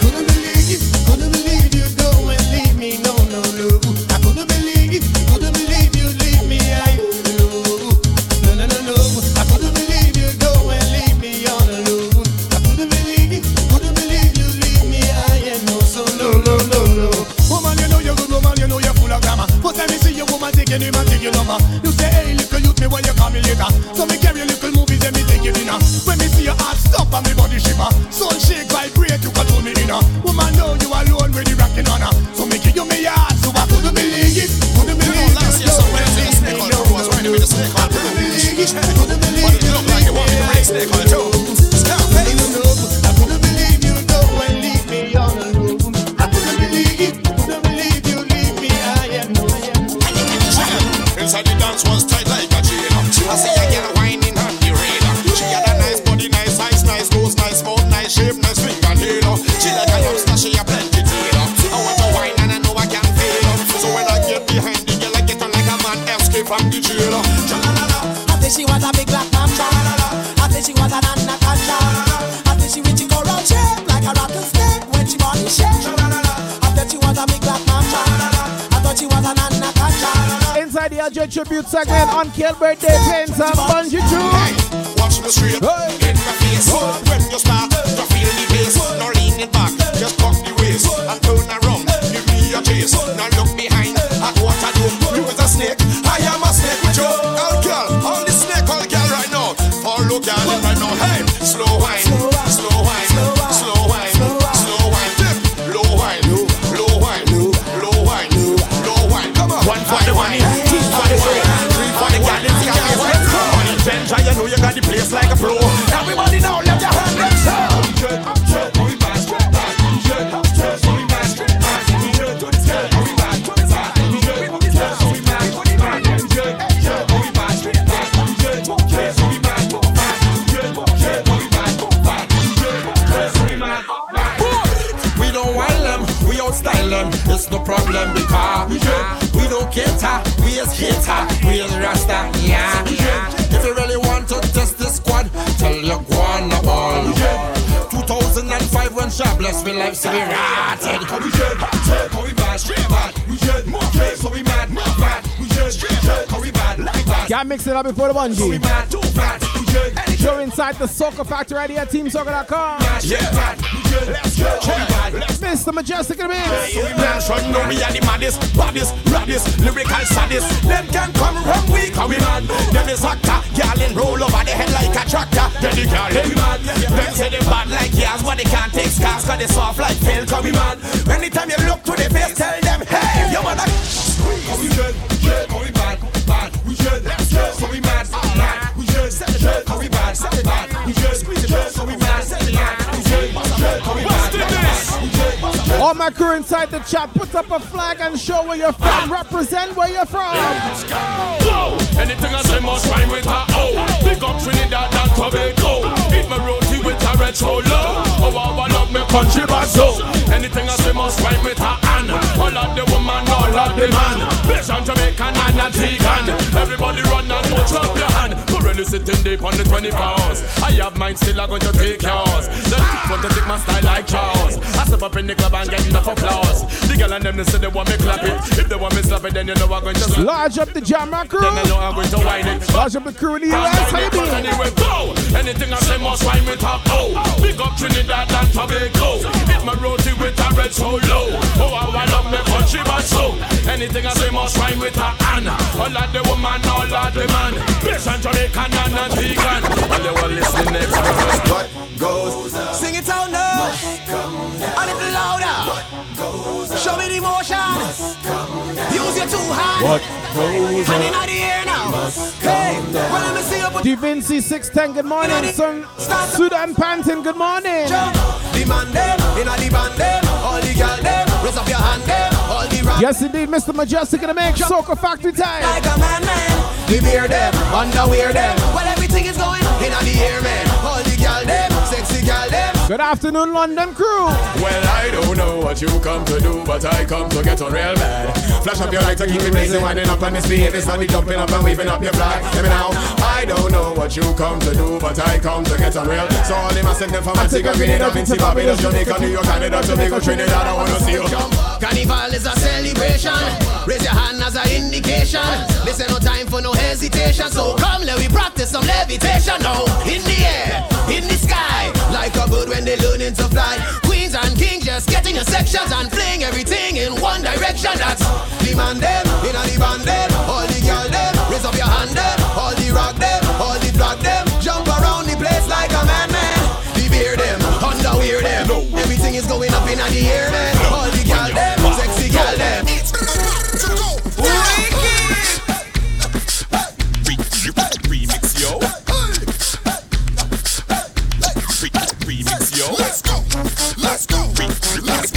couldn't believe, you go and leave me, no. I couldn't believe, you leave me, I no. I couldn't believe you go and leave me all alone. I couldn't believe, you leave me, I am so no. Woman, you know you're good, woman, you know you're full of grammar. But time me see you, woman, taking him and taking number. You say, hey, little youth, me when you call me later. So me carry little movies and me take you dinner. When me see your heart stop and me body shiver, soul shake, vibrate, you control me inner. Woman, know you alone when you rocking on her. So me give you me heart, so I couldn't believe it. Couldn't believe it. Last year, some raised a snake on the road, was riding with a snake on the road. Couldn't believe it. But it looked like you wanted to raise a snake on the road. Scarface. I couldn't believe you go and leave me all alone. I couldn't believe it. Couldn't believe you leave me, I am Inside the dance was tight like a chain. I see a girl whining on the radar. She had a nice body, nice eyes, nice nose, nice mouth, nice shape, nice fingernail. She like a youngster, she a plenty tailor. I want to wine and I know I can fail. So when I get behind the girl, I get on like a man escape from the jail. I think she was a big black man. I think she was an anaconda. I think she reaching coral shape like a rocket snake when she body shake. I thought she was a big black man. I thought she was an anaconda. Inside the AJ tribute segment on Kiel Birthday Pins and Bungie Hey, Too. watch the street in my face. When you start, you feel the bass. Now lean it back, just cock the waist and turn around. Give me your chase. Now look behind at what I do. You is a snake, I am a snake with you. All girl, all the snake, all girl right now. Follow girl in right now. Hey, slow wine, slow wine, slow wine, slow wine, dip, low wine, low wine, low wine, low wine. Come on, one for the wine, two for the wine, three for the gallon, on the bench, I know you got the place like a pro. Everybody now, let your hand up, sir. We don't want them, we don't style them. It's no problem because we don't cater. We is hater, we is rasta. If you really want to test this squad, tell your guana ball. 2005 when Shabless will life to be ratted. Can't mix it up before the Bungie. You're inside the Soca Factory right here at TeamSoca.com. Mr. Mejustik in the mix. Nation know we are the maddest, baddest, raddest, lyrical saddest. Them can come wrong, we coming on. Them is actor, girl in roll over the head like a tractor. Then the girl in, cause they soft like Velcro man. Anytime you look to the face, tell them, hey, your mother. Squeeze. We dread, dread, we bad, bad. We dread, dread, so we mad, mad. We dread, dread, we bad, bad. We dread, dread, so we mad, mad. We dread, dread, we bad. All my crew inside the chat, put up a flag and show where you're from. Represent where you're from. Let's go. Anything I say must rhyme with a O. Big up Trinidad and Tobago. Eat my roti with a retro low. Oh, I love my country basso. Anything I say must rhyme with her hand. All of the woman, all of the man. Bitch, I'm Jamaican and I'm Tegan. Everybody run and don't drop your hand. We're really sitting deep on the 24 hours. I have mine still, I'm going to take yours. The people want to take my style like Charles. I step up in the club and get enough applause. The girl and them, they say they want me clap it. If they want me slap it, then you know I'm going to slap. Large up the Jamaican crew. Then I know I'm going to wine it. Large up the crew in the US, how you doing? Anyway, go. Anything I say must rhyme with her, oh. Big up Trinidad and Tobago. Hit my roti with a red so low. Oh, I love my country, but so anything I say must rhyme with her Anna. All of the woman, all of the man. Bitch and Jamaican and Antigan. All the world listening next. What goes up? Sing it out now. A little louder. What goes up? Show me the emotion. Use your two hands. What goes up? Hand in the air now. Hey, well, let me see you. Da Vinci 610, good morning, son. Sudan Pantin, good morning. Demand them, in a demand them, all the girl them, raise up your hand them, all the rock. Yes indeed, Mr. Mejustik gonna make Soca Factory time. Like a man, man, we wear them, underwear them, well everything is going in a the air, man, all the girl them, sexy girl them. Good afternoon, London crew. Well, I don't know what you come to do, but I come to get on real bad. Flash up your lights and keep it blazing, winding up on this beat. It's not me jumping up and waving up your flag. Let me now. I don't know what you come to do, but I come to get on real. So all them I send them from Antigua, Grenada, Vinci, Barbados, Jamaica, New York, Canada, Tobago, Trinidad. I wanna see you. Carnival is a celebration. Raise your hand as an indication. This ain't no time for no hesitation. So come, let we practice some levitation now. In the air, in the sky, like a bird when they're learning to fly. Queens and kings just getting your sections and fling everything in one direction. That's demand them, in a demand them, all the girl them, raise up your hand them, all the rock them, all the flag them, jump around the place like a man, man. The beer them, underwear them, everything is going up in the air, man. All the girl them, sexy girl them.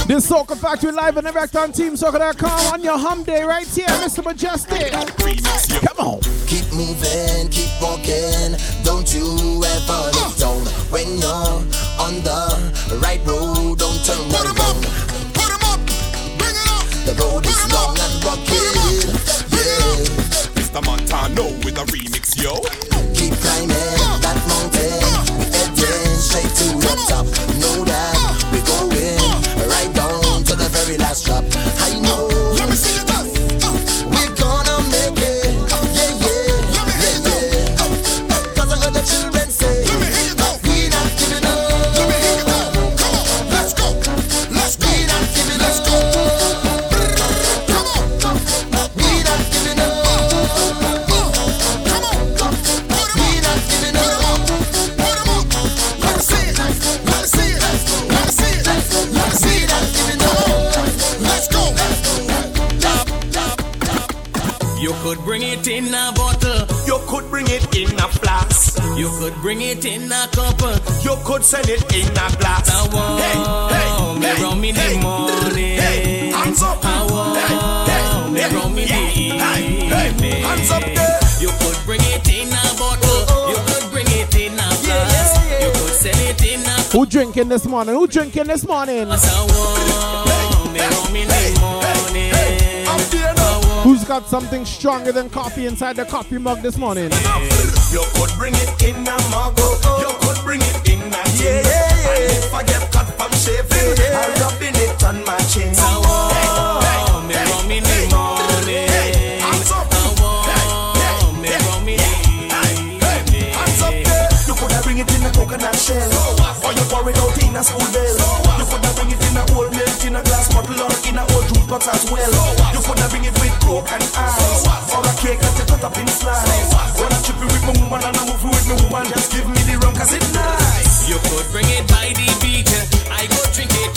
This Soca Factory live and direct on TeamSoca.com on your hump day right here, Mr. Mejustik. Come on. Keep moving, keep walking. Don't you ever look down. When you're on the right road, don't turn around. Put him up, bring it up. The road is long and rocky. Yeah. Mr. Montano with a remix, yo. Keep climbing that mountain. Heading straight to the top. Know that we're going right down to the very last drop. I know. Let me see you dance. We're gonna make it. Yeah, yeah. Let me hear you go. Cause I heard the children say. Let me hear you go. We're not giving up. Let me hear you go. Come on, let's go. Let's go. We're not giving up. Let's go. Come on. We're not giving up. Come on. We're not giving up. Put 'em up. Let me see it. Let me see it. Let me see it. Let me see it. Let's go. You could bring it in a bottle. You could bring it in a flask. You could bring it in a cup. You could send it in a glass. Hey, me in the morning. Hey, hands up. Hey, hands up there. You could bring it in a bottle. You could bring it in a flask. You could send it in a cup. Who drinking this morning? Who drinking this morning? Who's got something stronger than coffee inside the coffee mug this morning? You could bring it in a mug, you could bring it in a tin. And if I get cut from shaving, I'm rubbing it on my chin. You could have bring it in a coconut shell, or you pour it out in a school bell. In a glass bottle or in a old juice box as well. You could have bring it with coke and ice, or a cake that you cut up in slices. Wanna chip it with my woman and I move with my woman. Just give me the rum 'cause it's nice. You could bring it by the beach, I could drink it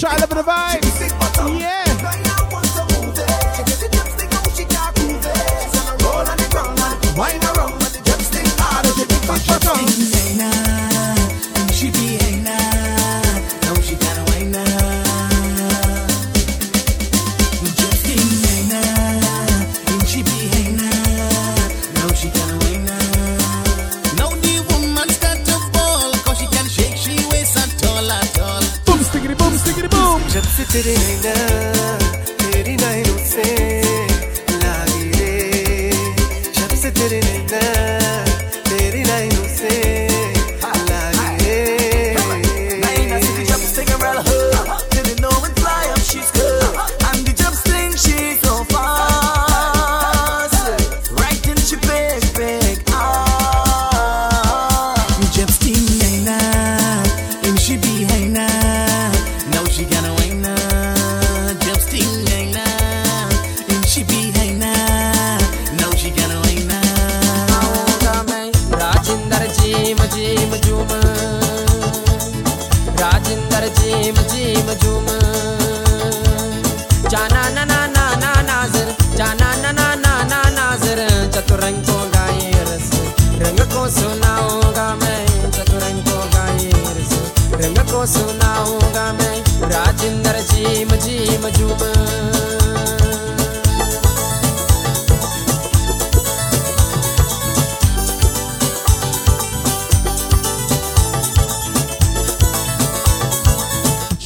Shaller for the vibes. Yeah. Wine around with the chopstick, hard as the big fat butter. She be hanging now she gotta wine now. Chopstick hanging she be hanging now she gotta wine now. Now the woman start to fall, cause she can't shake, she weighs at all. Boom, stickity boom, stickity boom. Chopstick tere hanging, teri nahi ruse.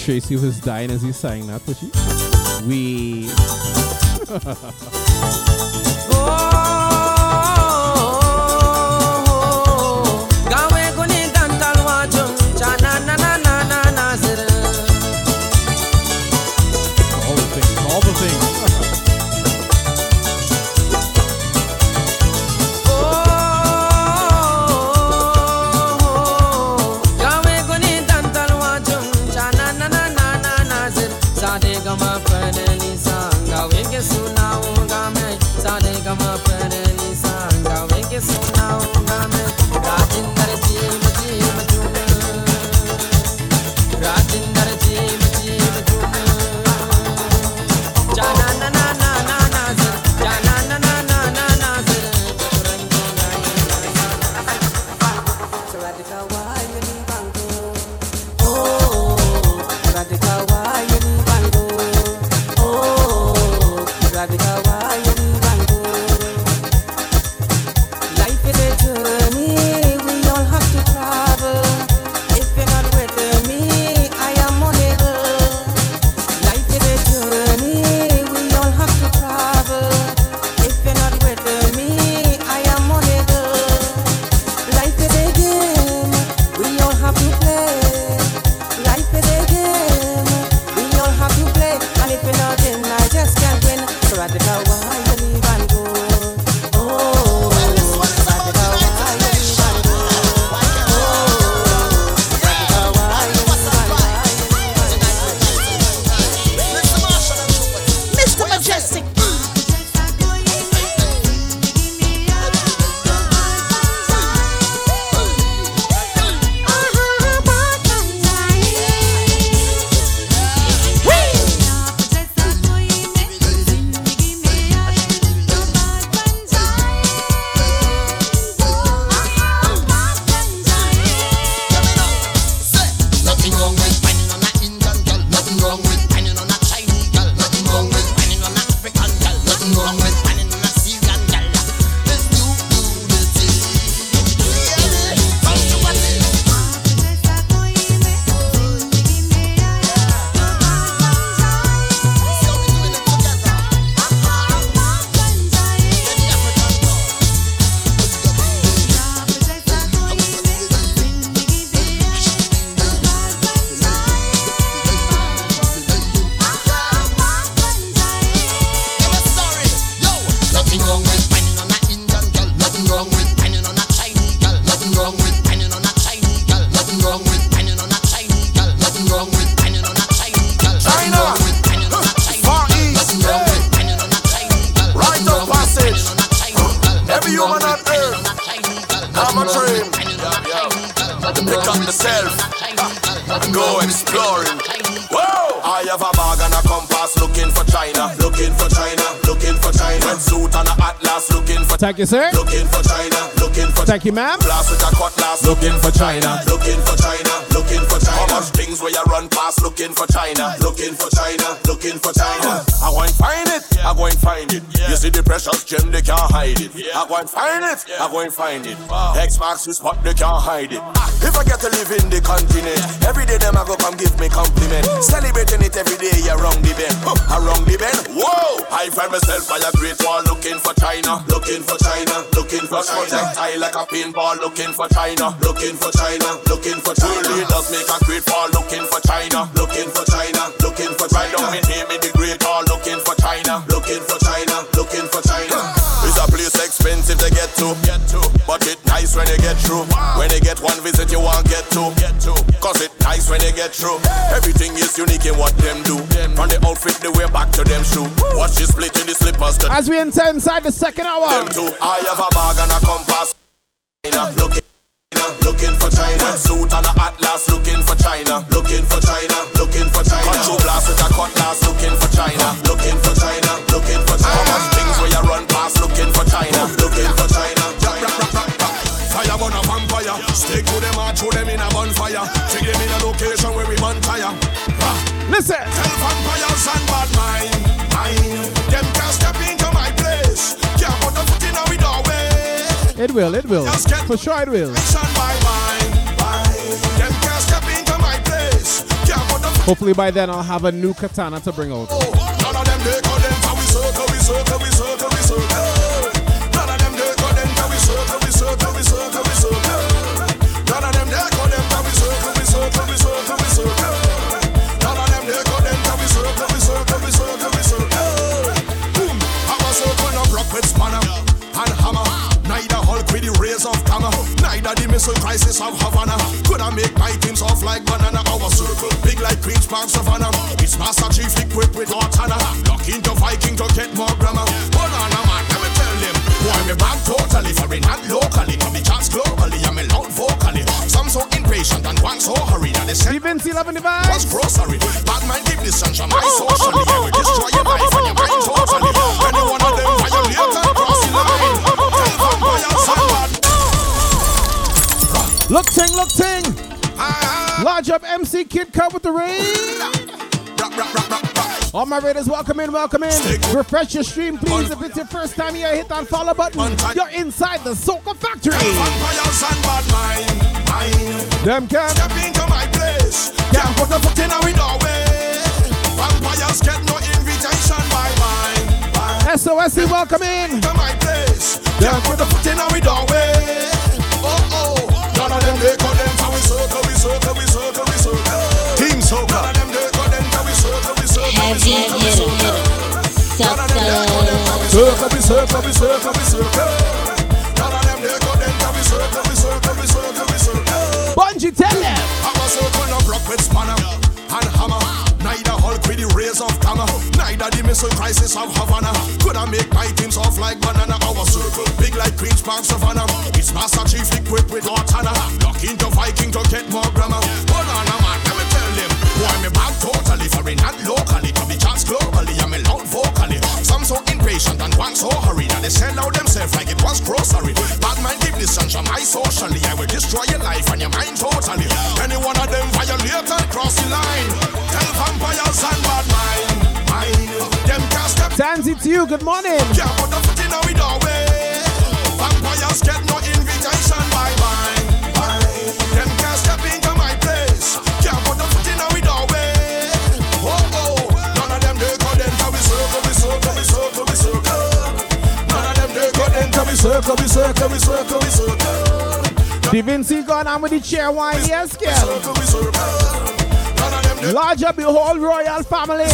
Tracy was dying as he sang that, was she? We. have a bag and a compass looking for China, looking for China, looking for China. Red suit and a atlas looking for. Thank you, sir. Looking for China, looking for. Thank you, ma'am. Glass with a cutlass looking for China, looking for China, looking for China. How much things where you run past looking for China, looking for China, looking for China. I go and find it, I go and find it. You see the precious gem, they can't hide it. I go and find it, I go and find it. X marks the spot, they can't hide it. If I get to live in the continent, every day them I go come give me compliment. Celebrating it every day, you're wrong the bend, around the bend. Whoa! I find myself by a great wall looking for China, looking for China, looking for China. I like a pinball looking for China, looking for China, looking for China. Two leaders make a great wall looking for China, looking for China, looking for China. Right now me name in the great wall looking for China, looking for China, looking for China. It's a place expensive to get to, but it nice when you get through. When you get one visit you won't get two, cause it nice when you get through. Everything is unique in what them do, from the outfit the way back to them shoe. Watch you split in the slippers. As we enter inside the second hour, them two. I have a bag and a compass looking for China, suit and a atlas looking for China, looking for China, looking for China. Control blast with a cutlass looking for China, looking for China, looking for China. How much things where you run past looking for China, looking for China, China. Fire on a vampire, stick to them and throw them in a bonfire. Take them in a location where we bonfire. Listen. Tell vampires and bad mind, them can step into my place. Can't put the foot in our doorway. It will. For sure it will. Hopefully by then I'll have a new katana to bring out. The missile crisis of Havana. Could I make my teams off like banana? Our circle big like Queen's Park Savannah. It's Master Chief equipped with Cortana. Locking the Viking to get more grammar. Hold on, man, let me tell them. Why me back totally, foreign and locally. To be charts globally, I'm a loud vocally. Some so impatient and one so hurried. And they said, DaVinci Love and Divine. What's grocery? Bad mind, give this sunshine, my socially. I will destroy your life and your mind totally. Any one of them violate and cross the line. Tell them why I'm Look ting. Lodge up MC Kid Cup with the rain. All my raiders, welcome in. Refresh your stream, please. If it's your first time here, hit that follow button. You're inside the Soca Factory. Them cats. Step into my place. Can't put the foot in our doorway. Vampires get no invitation by mine. SOS, welcome in. Can't put the foot in our doorway. Team Soca. Have you hit a little? Soca. Bungie, tell them. I'm a soca no rock with spanner and hammer. Neither Hulk with the rays of Tama. Neither the missile crisis of Havana. Could I make my teams off like banana? Our circle big like Queen's Park Savannah. It's Master Chief equipped with Cortana. Locking the Viking to get more grammar. Hold on, man, let me tell them. Why me back totally, foreign and locally. To be charts globally, I'm a loud vocally. Some so impatient and one so hurried. And they sell out themselves like it was grocery. Bad mind, give this sunshine, my socially. I will destroy your life and your mind totally. Any one of them violate and cross the line. Tell vampires and bad mind. Them cast up. Tansy to you, good morning. Yeah, put the foot in our doorway. Vampires get no invitation by mine. Them can't step into my place. Can't put the foot in our doorway. None of them they go then to be circle. None of them they go then to be circle. Da Vinci gone on with the chair wine, yes, girl. Lodge up your whole royal family.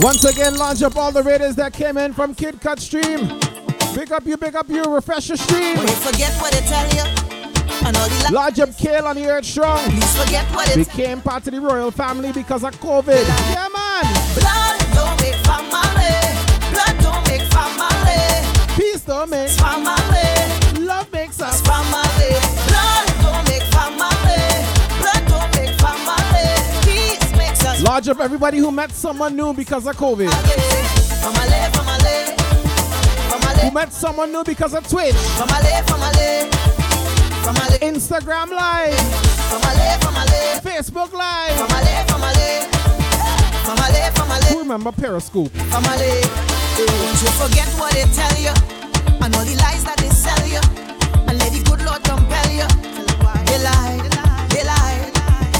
Once again, launch up all the raiders that came in from Kid Cut Stream. Big up you, refresh your stream. When you forget what they tell you. Launch up Kale on the Earth Strong. Became part of the royal family because of COVID. Yeah, man. Blood don't make family. Blood don't make family. Peace don't make family. charge of everybody who met someone new because of COVID. Who met someone new because of Twitch. Instagram Live. Facebook Live. Who remember Periscope? Don't you forget what they tell you, and all the lies that they sell you, and let the good Lord compel you. They lie,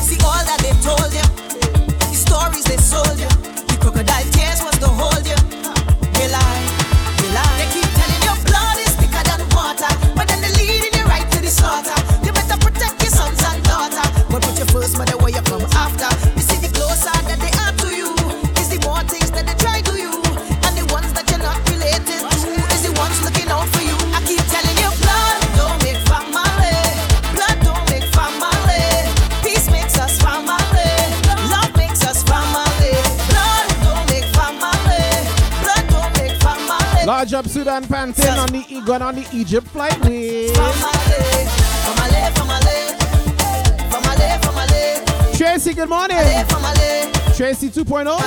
see all that they told you, the stories they sold you, the crocodile tears was to hold you. They lie, they keep telling you blood is thicker than water, but then they leading you right to the slaughter. You better protect your sons and daughter, but put your first mother where you come after. You see the closer that they are to you, is the more things that they try to you. Large up Sudan Pantheon on the Egon on the Egypt flight with Tracy, good morning. Tracy 2.0.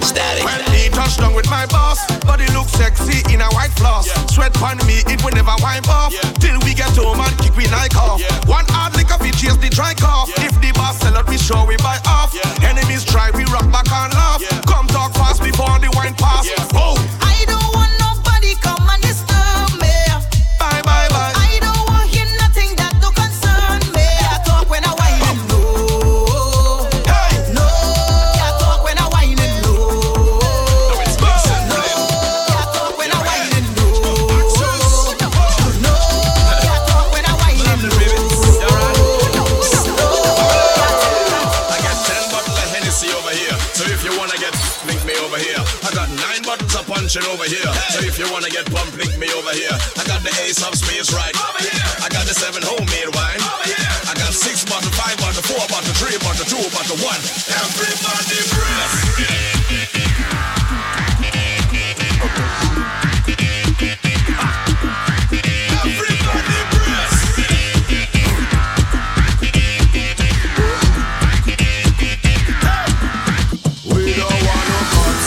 Static. Touchdown with my boss, body look sexy in a white floss. Yeah. Sweat on me, it will never wipe off. Yeah. Till we get home and kick we Nike off. Yeah. One hard lick of it, chase the dry cough. Yeah. If the boss sell out, we sure we buy off. Yeah. Enemies try, we rock back and laugh. Yeah. Come talk fast before the wine pass. Yeah. Oh, I don't want nobody come and disturb me. Bye, bye, bye. I don't want hear nothing that don't concern me. I talk when I wine and low. Hey. No, I talk when I wine and low. Over here, hey. So if you wanna get pumped, link me over here. I got the ace of space right over here. I got the 7 homemade wine over here. I got 6 bottle, 5 bottle, 4 bottle, 3 bottle, 2 bottle, 1. Everybody breathe. Everybody breathe. We don't want no cuts.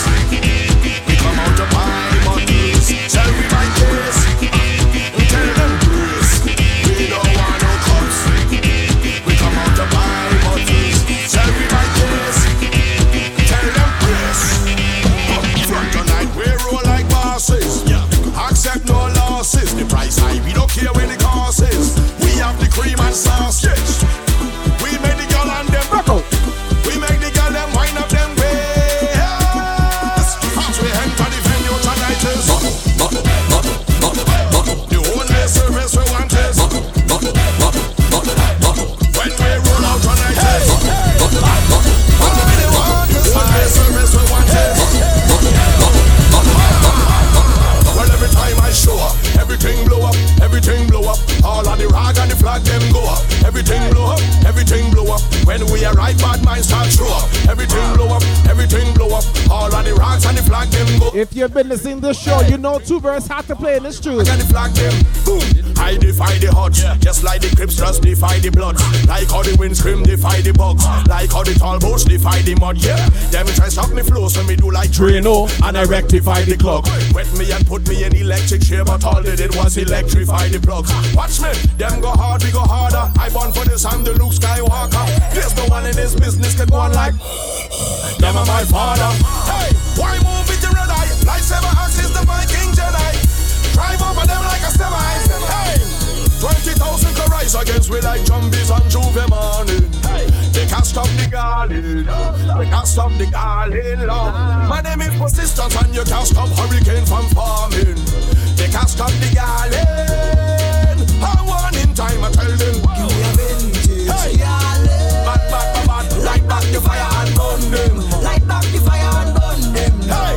The price high, we don't care where the cost is. We have the cream and sausage. We make the girl and them rock out. We make the girl them wind up them waist. As we enter the venue tonight is the only service we want is when we roll out tonight is the only service we want is. Well, every time I show up, everything blow up, everything blow up. All of the rag and the flag them go up. Everything blow up, everything blow up. When we arrive, bad minds start show up. Everything blow up, everything blow up. All of the rags and the flag them go. If you've been listening to this show, you know two birds have to play in this truth. I the flag them, boom. I defy the odds, yeah. Just like the Crips just defy the Bloods. Like how the wind scream defy the bugs. Like how the tall boats defy the mud, yeah. Them try stop me flow, so me do like Drano, and I rectify the clock. Wet me and put me in electric chair, but all they did was electrify the plugs. Watch me, them go hard, we go harder. I born for this, I'm the Luke Skywalker. There's no one in this business can go on like them are my father. Hey, why move with the red eye? Lightsaber axe is the Viking Jedi. Drive over them like a semi. Hey, 20,000 can rise against we like zombies on Juve morning. Hey, they can't stop the garden. They can't stop the garden, Lord. My name is persistence and you can't stop hurricane from farming. They can't stop the gallon. I want in time, I tell them. Give me a vintage hey. Gallon. Bad, bad, bad, bad. Light back the fire and burn them. Light back the fire and burn them. Hey.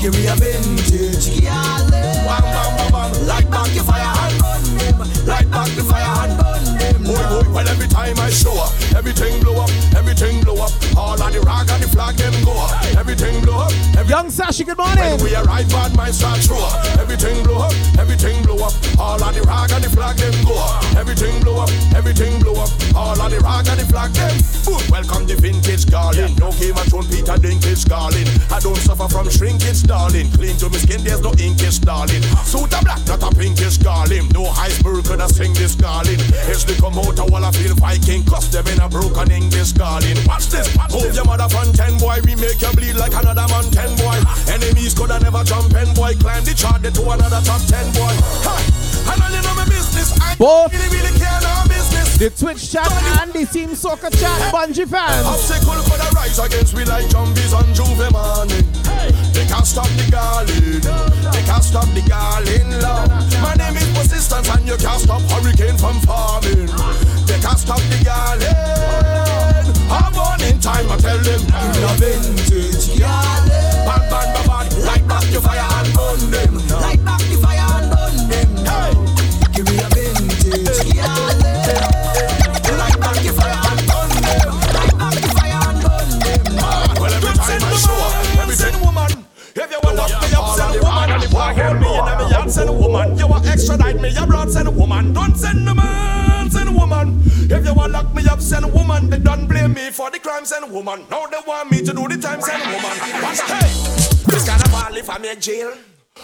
Give me a vintage gallon. Bam, bam, bam, bam. Light back the fire and burn them. Light back the fire and burn them. Boy, boy, well every time I show up, everything blow up, everything blow up. All of the rock. flag and the flag them go up. Everything blow up. Young Sashi, good morning. When we arrive bad minds start show up. Everything blow up. Everything blow up. All of the rag and the flag them go up. Everything blow up. Everything blow up. All of the rag and the flag them. Welcome the vintage darling. No game at own Peter Dinklage darling. I don't suffer from shrinkage darling. Clean to my skin, there's no inkage darling. Suit a black, not a pinkish darling. No iceberg could I sing this darling. It's the commoter while I feel Viking. Cost them in a broken English darling. Watch this. Hold your mother from 10 boy. We make you bleed like another man 10 boy. Enemies could I never jump 10 boy. Climb the chart to another top 10 boy. I don't know my business. I don't really, really care now business. The Twitch chat and the Team Soccer chat, Bungie fans. Obstacle for the rise against we like zombies on Juve morning. They can't stop the garden. They can't stop the garden love. My name is persistence and you can't stop hurricane from farming. They can't stop the garden. I'm on in time, I tell them. Da Vinci garden. Bad, bad, bad, bad. Light back your fire and burn them. Light back the fire and burn them. Hey, give me a vintage garden. Light back your fire and burn them. Light back the fire and burn them. Well, every time I show up, everything woman. If you want to be upset, woman, you want to hold me in a yard, send a woman. You want extradite me, you brought send a woman. Don't send a man, send a woman. If you want to lock me up, send a woman. They don't blame me for the crime, send a woman. Now they want me to do the time, send a woman. Hey, this kind of ball if I'm in jail.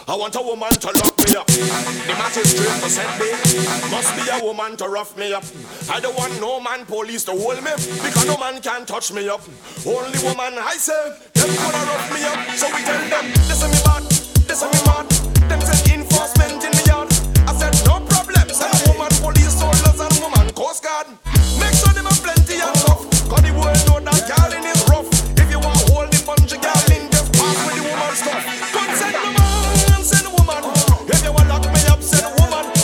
I want a woman to lock me up. The match is 3% big. Must be a woman to rough me up. I don't want no man police to hold me, because no man can touch me up. Only woman I serve, them gonna rough me up. So we tell them, this is me bad, this is me mad. Them said enforcement in the yard. I said no problem, send a woman, police soldiers and woman coast guard. Make sure them have plenty and stuff, cause the world know that girl in is rough. If you want hold the bungee girl in, just pass with the woman stuff.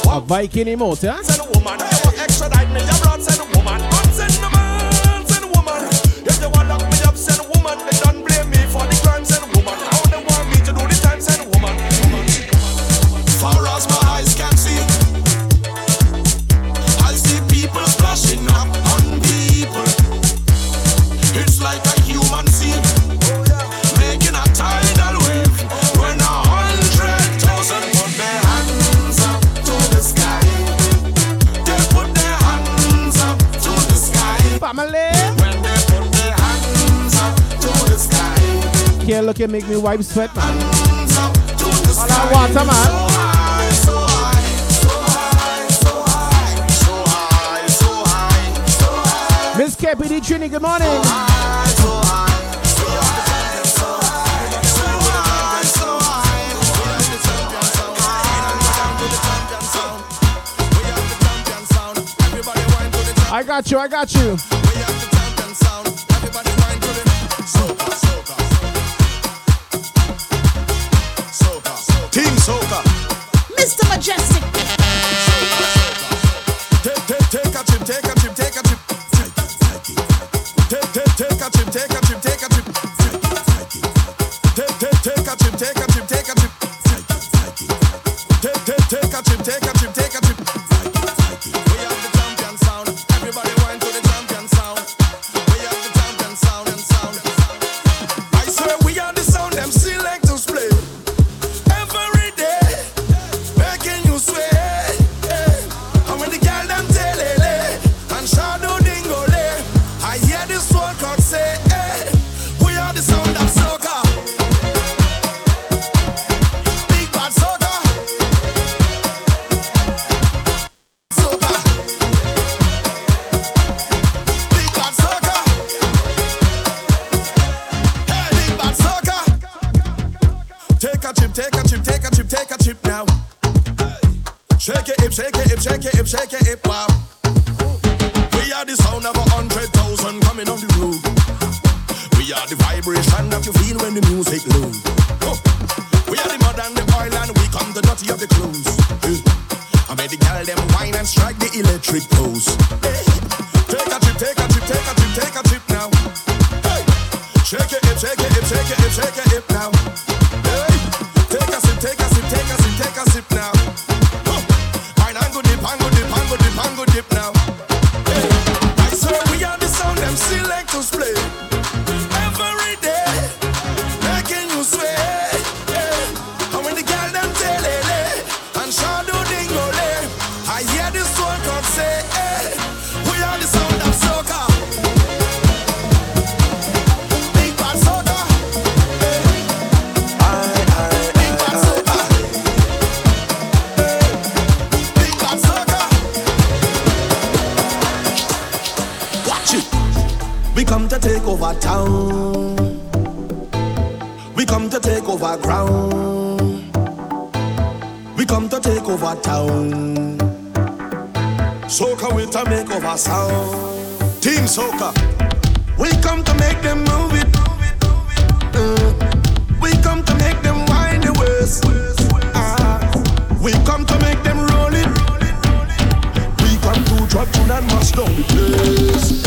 A Viking emote, huh? Send a woman, you want extradite me, you brought send a woman. Don't send a man, send a woman. If they want lock me up, send a woman. They don't blame me for the crime, send a woman. How they want me to do the time, send a woman. Far as my eyes can see, I see people splashing up on people. It's like a human sea, making a tidal wave when 100,000 put their hands up. Sky. They put their hands up to the sky. Family. When they put their hands up to the sky. Can't look at make me wipe sweat, man. Hands up to the sky. All that water, man. So high, so high, so high, so high, so high, so high. Miss KPD Trini, good morning. So high, so high. I got you, I got you. We have the champion sound. Everybody wind to the Soca, Soca, Soca, Soca. Team Soca. Mr. Mejustik. Take a chip, take a chip, take a chip. Take a chip, take a chip, take a chip. Take a chip, take a chip, take a chip. Take a chip, take a chip, take a chip. We have the champion sound. Everybody went to the champion sound. We have the champion sound and sound. I swear we are the sound them selectors play. Every day, making you sway. And when the girl them tell and shadow dingo lay, I hear this one cock say, hey, we are the sound of soccer. Big bad soccer. Soccer. Take a chip, take a chip, take a chip, take a chip now. Shake it, hip, shake it, hip, shake it, hip, shake it, hip, wow. We are the sound of 100,000 coming on the road. We are the vibration that you feel when the music loads. We are the mud and the oil and we come the dirty of the clothes. I made the girl them whine and strike the electric pose. Take a chip, take a chip, take a chip, take a chip now. Shake it, hip, shake it, hip, shake it, hip, shake it, hip now. Take a sip, take a sip, take a sip, take a sip now. Mine and go dip, and go dip, and go dip, and go dip now. I swear we are the sound them selectors play. Every over town. We come to take over ground. We come to take over town. Soca will to make over sound. Team Soca. We come to make them move it. We come to make them wind the waist. We come to make them roll it. We come to drop to that mash down the place.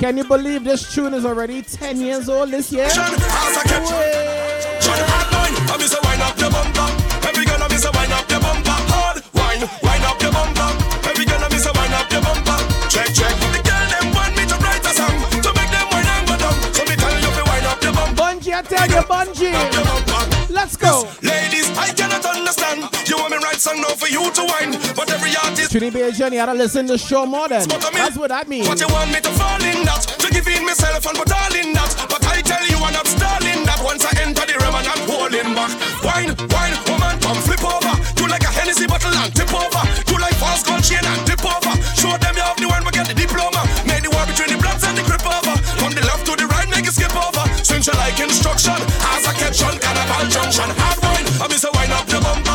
Can you believe this tune is already 10 years old this year? Bungie, I tell you, Bungie. Let's go. Ladies, I cannot understand. You want me right song now for you to whine, but every artist should be a journey. I don't listen to show more than. That's what I mean. But you want me to fall in that, to give in myself and put all in that. But I tell you, I'm not stalling that. Once I enter the realm, I'm not holding back. Wine, wine, woman, come flip over. Do like a Hennessy bottle and tip over. Do like false gold chain and tip over. Show them you have the one, we get the diploma. Make the war between the bloods and the grip over. From the left to the right, make it skip over. Since you like instruction, as I catch on Carnival Junction. Hard wine, I miss a wine up the bumper.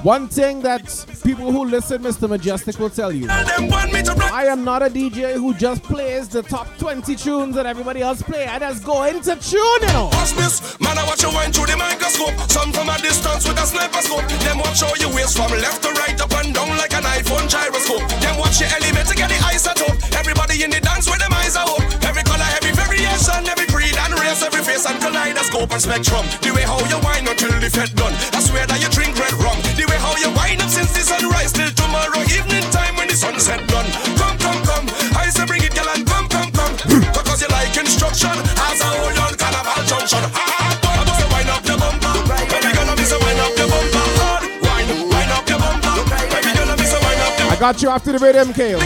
One thing that people who listen Mr. Mejustik will tell you, I am not a DJ who just plays the top 20 tunes that everybody else play. I just go into tune, you know. Man, I watch you wine through the microscope. Some from a distance with a sniper scope. Them watch how you waist from left to right, up and down like an iPhone gyroscope. Them watch your element to get the isotope. Everybody in the dance with them eyes are up. Every color, every variation, every breed and race, every face and kaleidoscope and spectrum. The way how you wine until the fed done. I swear that you drink red rum. The way how you wind up since the sunrise till tomorrow evening time when the sunset done. Come, come, come, I say bring it, girl, and come, come, come. Because you like instruction, as I hold on Carnival Junction. I must wind up the bumper. Baby girl, I miss a wind up the bumper. Wind up the bumper. Baby girl, I miss a wind up the bumper. I got you after the rhythm, Kale.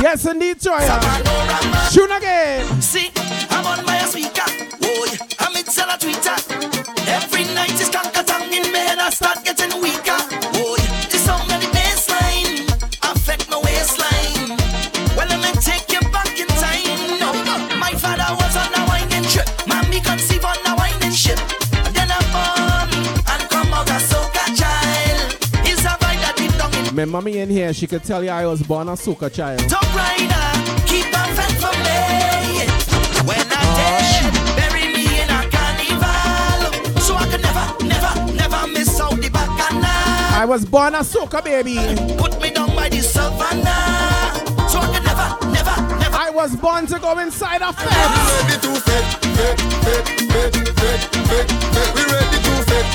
Yes, indeed, Troy. Tune again. See, I'm on my speaker. Oh, yeah. I'm in Twitter. Every night it's tank-a-tang in my head, I start getting weaker. Oh, the sound of the bass line affect my waistline. Well, I'ma take you back in time. No, my father was on a winding trip. Mommy conceived on a winding ship. Then I born and come out a soca child. He's a vibe that deep down in. My mommy in here, she could tell you I was born a soca child. Top rider, keep a fan for me. When I dead, bury me in a carnival, so I could never miss out the bacchanal. I was born a soca baby. Put me down by the savannah, so I could never. I was born to go inside a fence. We ready to fit. We ready to fit.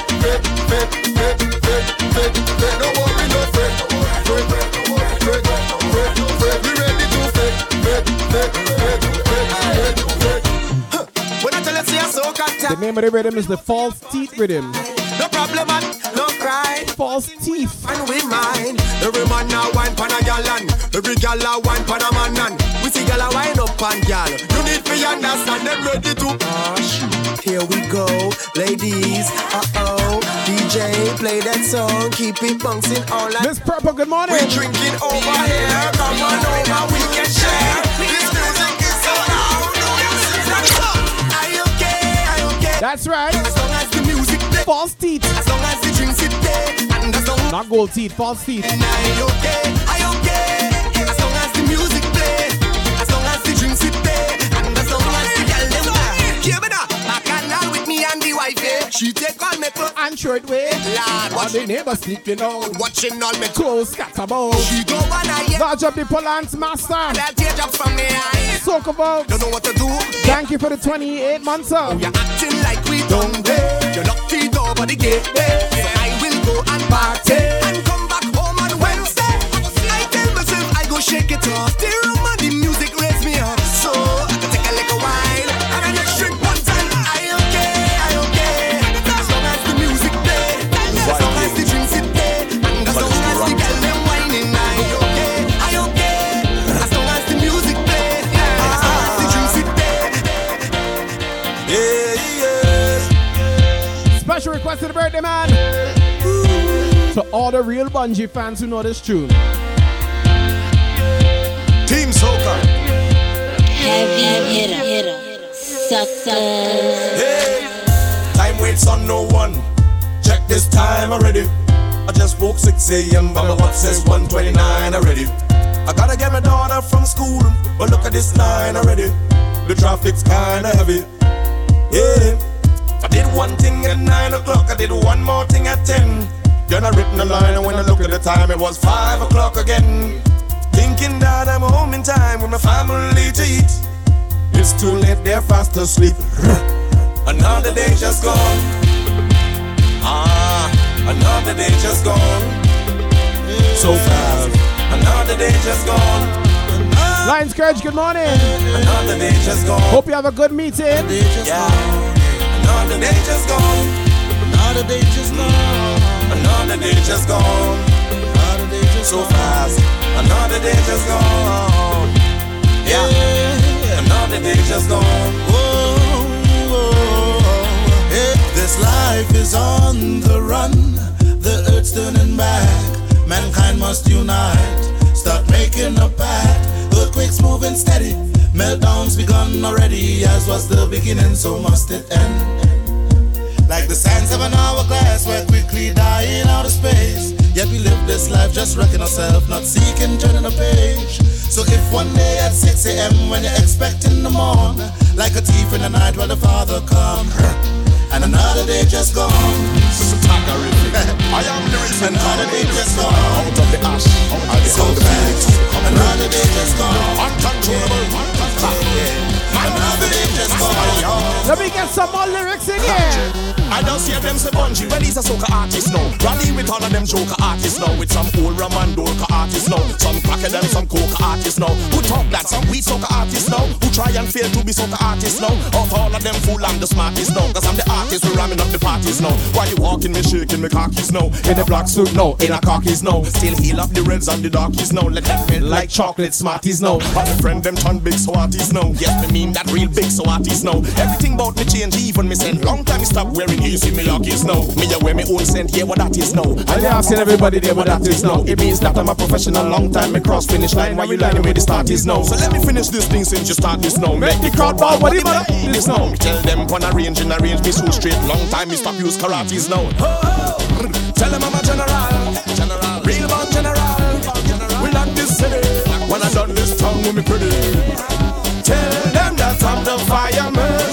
Don't worry, no fit. We ready to fit. The name of the rhythm is the false teeth rhythm. No problem, man, no cry. False teeth. And we mind. Every man now wine pan a gallon. Every gal a wine pan a man. We see gal a wine up and gal. You need to understand them ready to push. Here we go, ladies. Uh-oh. DJ, play that song. Keep it bouncing all night. Miss Purple, good morning. We're drinking over here. Come on over, we can share. This music is so loud. That's right. As long as the music play, false teeth. As long as the drinks it play, and as long not gold teeth, false teeth. And I okay. As long as the music play, as long as the drinks it play, and as long as the girl play. Give it up. I can't with me and the wife. Eh? She take all my clothes and throw it away. Lad, watch the neighbors sleeping out, watching all my clothes scatter about. She don't wanna hear. Dodge up the Polans, master. And I'll tear drops from me eyes. Soak about. Don't know what to do. Thank you for the 28 months up. You're acting like we don't dare. You're locked the door by the gate. So I will go and party and come back home on Wednesday. I tell myself I go shake it off. The room and the music raise me up, so I can take a little while and I just drink one time. I okay. As long as the music play, as long as the drinks it play, and as long as the girl them whining, I okay. As long as the music play, as long as the drinks it play. Yeah. Special request to the birthday man. Ooh. To all the real Bungie fans who know this tune. Team Soca. Heavy hitter. Suckers. Hey. Time waits on no one. Check this time already. I just woke 6 a.m. but my watch says 1:29 already. I gotta get my daughter from school, but look at this line already. The traffic's kinda heavy. Yeah. I did one thing at 9 o'clock. I did one more thing at 10. Then I written a line, and when I look at the time, it was 5 o'clock again. Thinking that I'm home in time with my family to eat. It's too late, they're fast asleep. Another day just gone. Another day just gone. So fast. Another day just gone. Lions Courage, good morning. Another day just gone. Hope you have a good meeting. Another day just gone. Another day just gone. Another day just gone. Another day just so fast. Another day just gone. Yeah. Another day just gone. Oh. If this life is on the run, the earth's turning back. Mankind must unite. Start making a pact. Earthquakes moving steady. Meltdowns begun already. As was the beginning, so must it end. Like the sands of an hourglass, we're quickly dying out of space. Yet we live this life just wrecking ourselves, not seeking, turning a page. So if one day at 6 a.m. when you're expecting the morn, like a thief in the night while the father come, and another day just gone. This is Takariki. I am the reason. Another day just gone. Out of the ash, out of the so fast. Another day just gone. Uncontrollable. Another day just gone. Let me get some more lyrics in here. I don't see them say Bungie, well he's a soca artist now. Rally with all of them joker artists now. With some old rum and dorka artists now. Some cracker them, some coca artists now. Who talk that, some weed soca artists now. Who try and fail to be soca artists now. Of all of them fool, I'm the smartest now. Cause I'm the artist, we're ramming up the parties now. Why you walking me, shaking me khakis now. In a black suit now, in a khakis now. Still heal up the reds and the darkies now. Let them feel like chocolate smarties now. All the friend them turn big soaties now. Yes, me mean that real big soaties now. Everything about me change, even me saying long time stop wearing easy, me lock is now. Me a wear me own scent, yeah, what that is now. I never seen everybody there, what that is now. It means that I'm a professional, long time, me cross finish line. Why you lying where the start is now? So let me finish this thing since you start this now. Make the crowd bow, what it is now. Me tell them when I range me so straight. Long time, me stop use karate's now. Tell them I'm a general, real born general. We like this city. When I done this tongue, with me pretty. Tell them that I'm the fireman.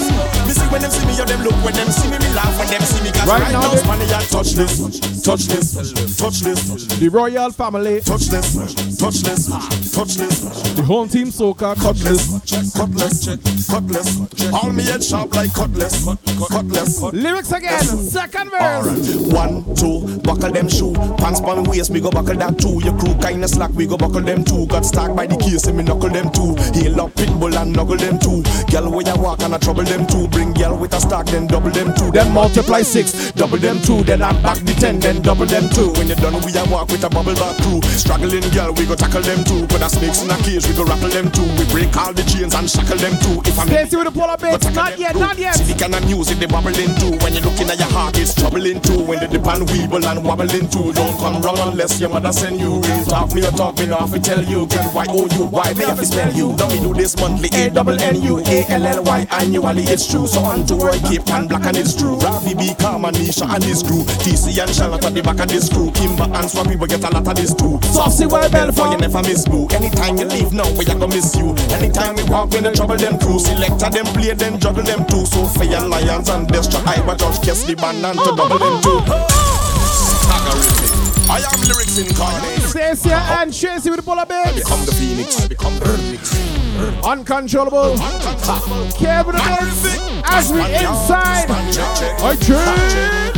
When them see me, yo, them look. When them see me, me laugh. When them see me, cause right now, Spanish, touch this, touch this, touch this. The royal family, touch this, touch this, touch this. The home team soca, cutlass, cutlass, cutlass. All me head sharp like cutlass, cutlass. Lyrics again, second verse. Right. 1, 2, buckle them shoe. Pants on waist, we go buckle that too. Your crew kinda slack, we go buckle them too. Got stuck by the case, and me knuckle them too. Heal up pitbull and knuckle them too. Girl where you walk and I trouble them too. Bring girl with a stack, then double them two, then multiply 6, double them 2, then I back the 10, then double them 2. When you're done, we a walk with a bubble back crew. Struggling girl, we go tackle them too. Put a snakes in a cage, we go rattle them too. We break all the chains and shackle them too. If I'm Stacey with the polar bait, not yet, not yet. See the kind of music they wobbling too. When you're looking at your heart, it's troubling too. When they dip and weeble and wobbling too. Don't come round unless your mother send you. Real talk, me or talk, me off, we tell you. Girl, why oh you, why they have to spell you. Now we do this monthly, ANNUALLY annually, it's true. So on to Roy Cape and black and it's true. Ravi B, Kamanisha and his crew. TC and Shaller at the back of this crew. Kimba and Swappy, we get a lot of this too. Softsy, where bell for you never miss boo. Anytime you leave now, we are gonna miss you. Anytime we walk, we the trouble them crew. Selector them, play them, juggle them too. So fair lions and destroy. I watch out, kiss the band and to double them too. I am lyrics incarnate. Stacey and Chasey with the polar bears. I become the phoenix, I become the phoenix. Uncontrollable. Careful as we inside.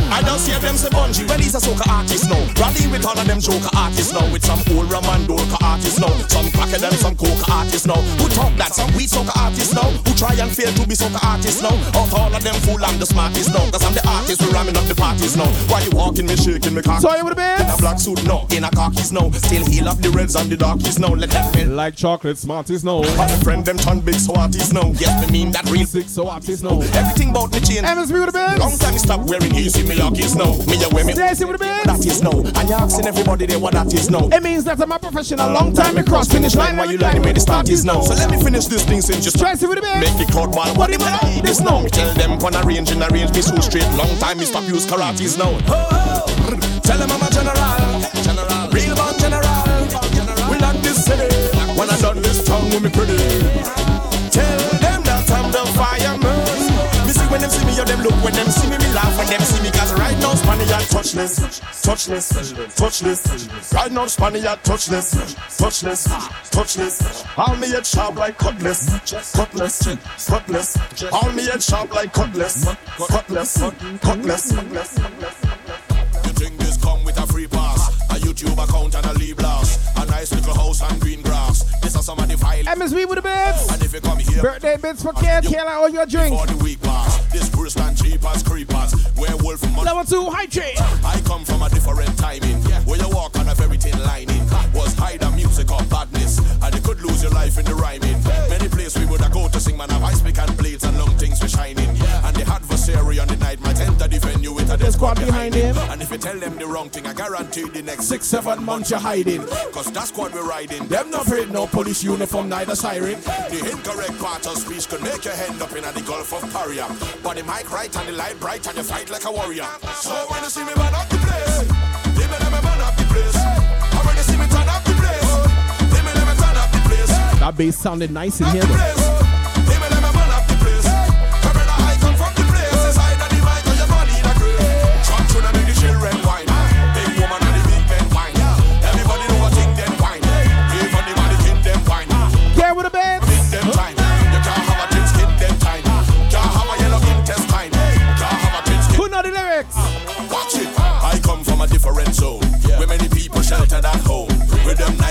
I don't see them say Bungie. Well, he's a soca artist now. Rally with all of them joker artists now. With some old Ramandorka artists now. Some cracker them, some coca artists now. Who talk that? Some weed soca artists now. Who try and fail to be soca artists now. Of all of them fool, I'm the smartest now. Cause I'm the artist, we're ramming up the parties now. Why you walking me, shaking me cock? So you would have been? In a black suit now, in a khakis now. Still heal up the reds and the darkies now. Let them feel like chocolate smarties now. My friend them turn big so artists now. Yes, me mean that real sick so artists now. Everything about me change. MSB with the best. Long time you stop wearing easy me lock is now. Me a wear me Stacey with the best. That is now. And you're asking everybody there what that is now. It means that I'm a professional. Long time me cross finish line. Why you lying where the start is now? So let me finish this thing since you start. Tracy with the best. Make the crowd ball. What do you this now? Me tell them when I range me so straight. Long time me stop use karate's now. Tell them I'm a general, real born general. We like this city. When I done this tongue with me pretty. Tell them that I'm the fireman. Me see when them see me, yo them look. When them see me, me laugh. When them see me, cause right now Spanish touchless, touchless, touchless. Right now Spanish touchless, touchless, touchless. All me head sharp like cutlass, cutlass, cutlass. All me head sharp like cutlass, cutlass, cutlass, cutlass. You think this come with a free pass? A YouTube account and a leave blast. A nice little house and green grass. This is some of the violence. MSV with the bits. And if you come here, birthday bits for care, kill out all your drinks. For the week pass, this bruised and cheap as creepers. Werewolf money. Level 2, high trade. I come from a different timing. Where you walk on a very thin lining. Was hide and music or badness. And you could lose your life in the rhyming. Many places we would have go to sing, man, of ice pick and blades and long things were shining. And the adversary on the night might enter the venue with a dead squad behind him. And if you tell them the wrong thing, I guarantee the next 6-7 months you're hiding. Cause that's what we're riding. Them not afraid, no police uniform, neither siren. The incorrect part of speech could make your hand up in the Gulf of Paria. But the mic right and the light bright and you fight like a warrior. So when you see me man up the place, they may never man up the place. And when you see me turn up the place, they may never turn up the place. That bass sounded nice in here though.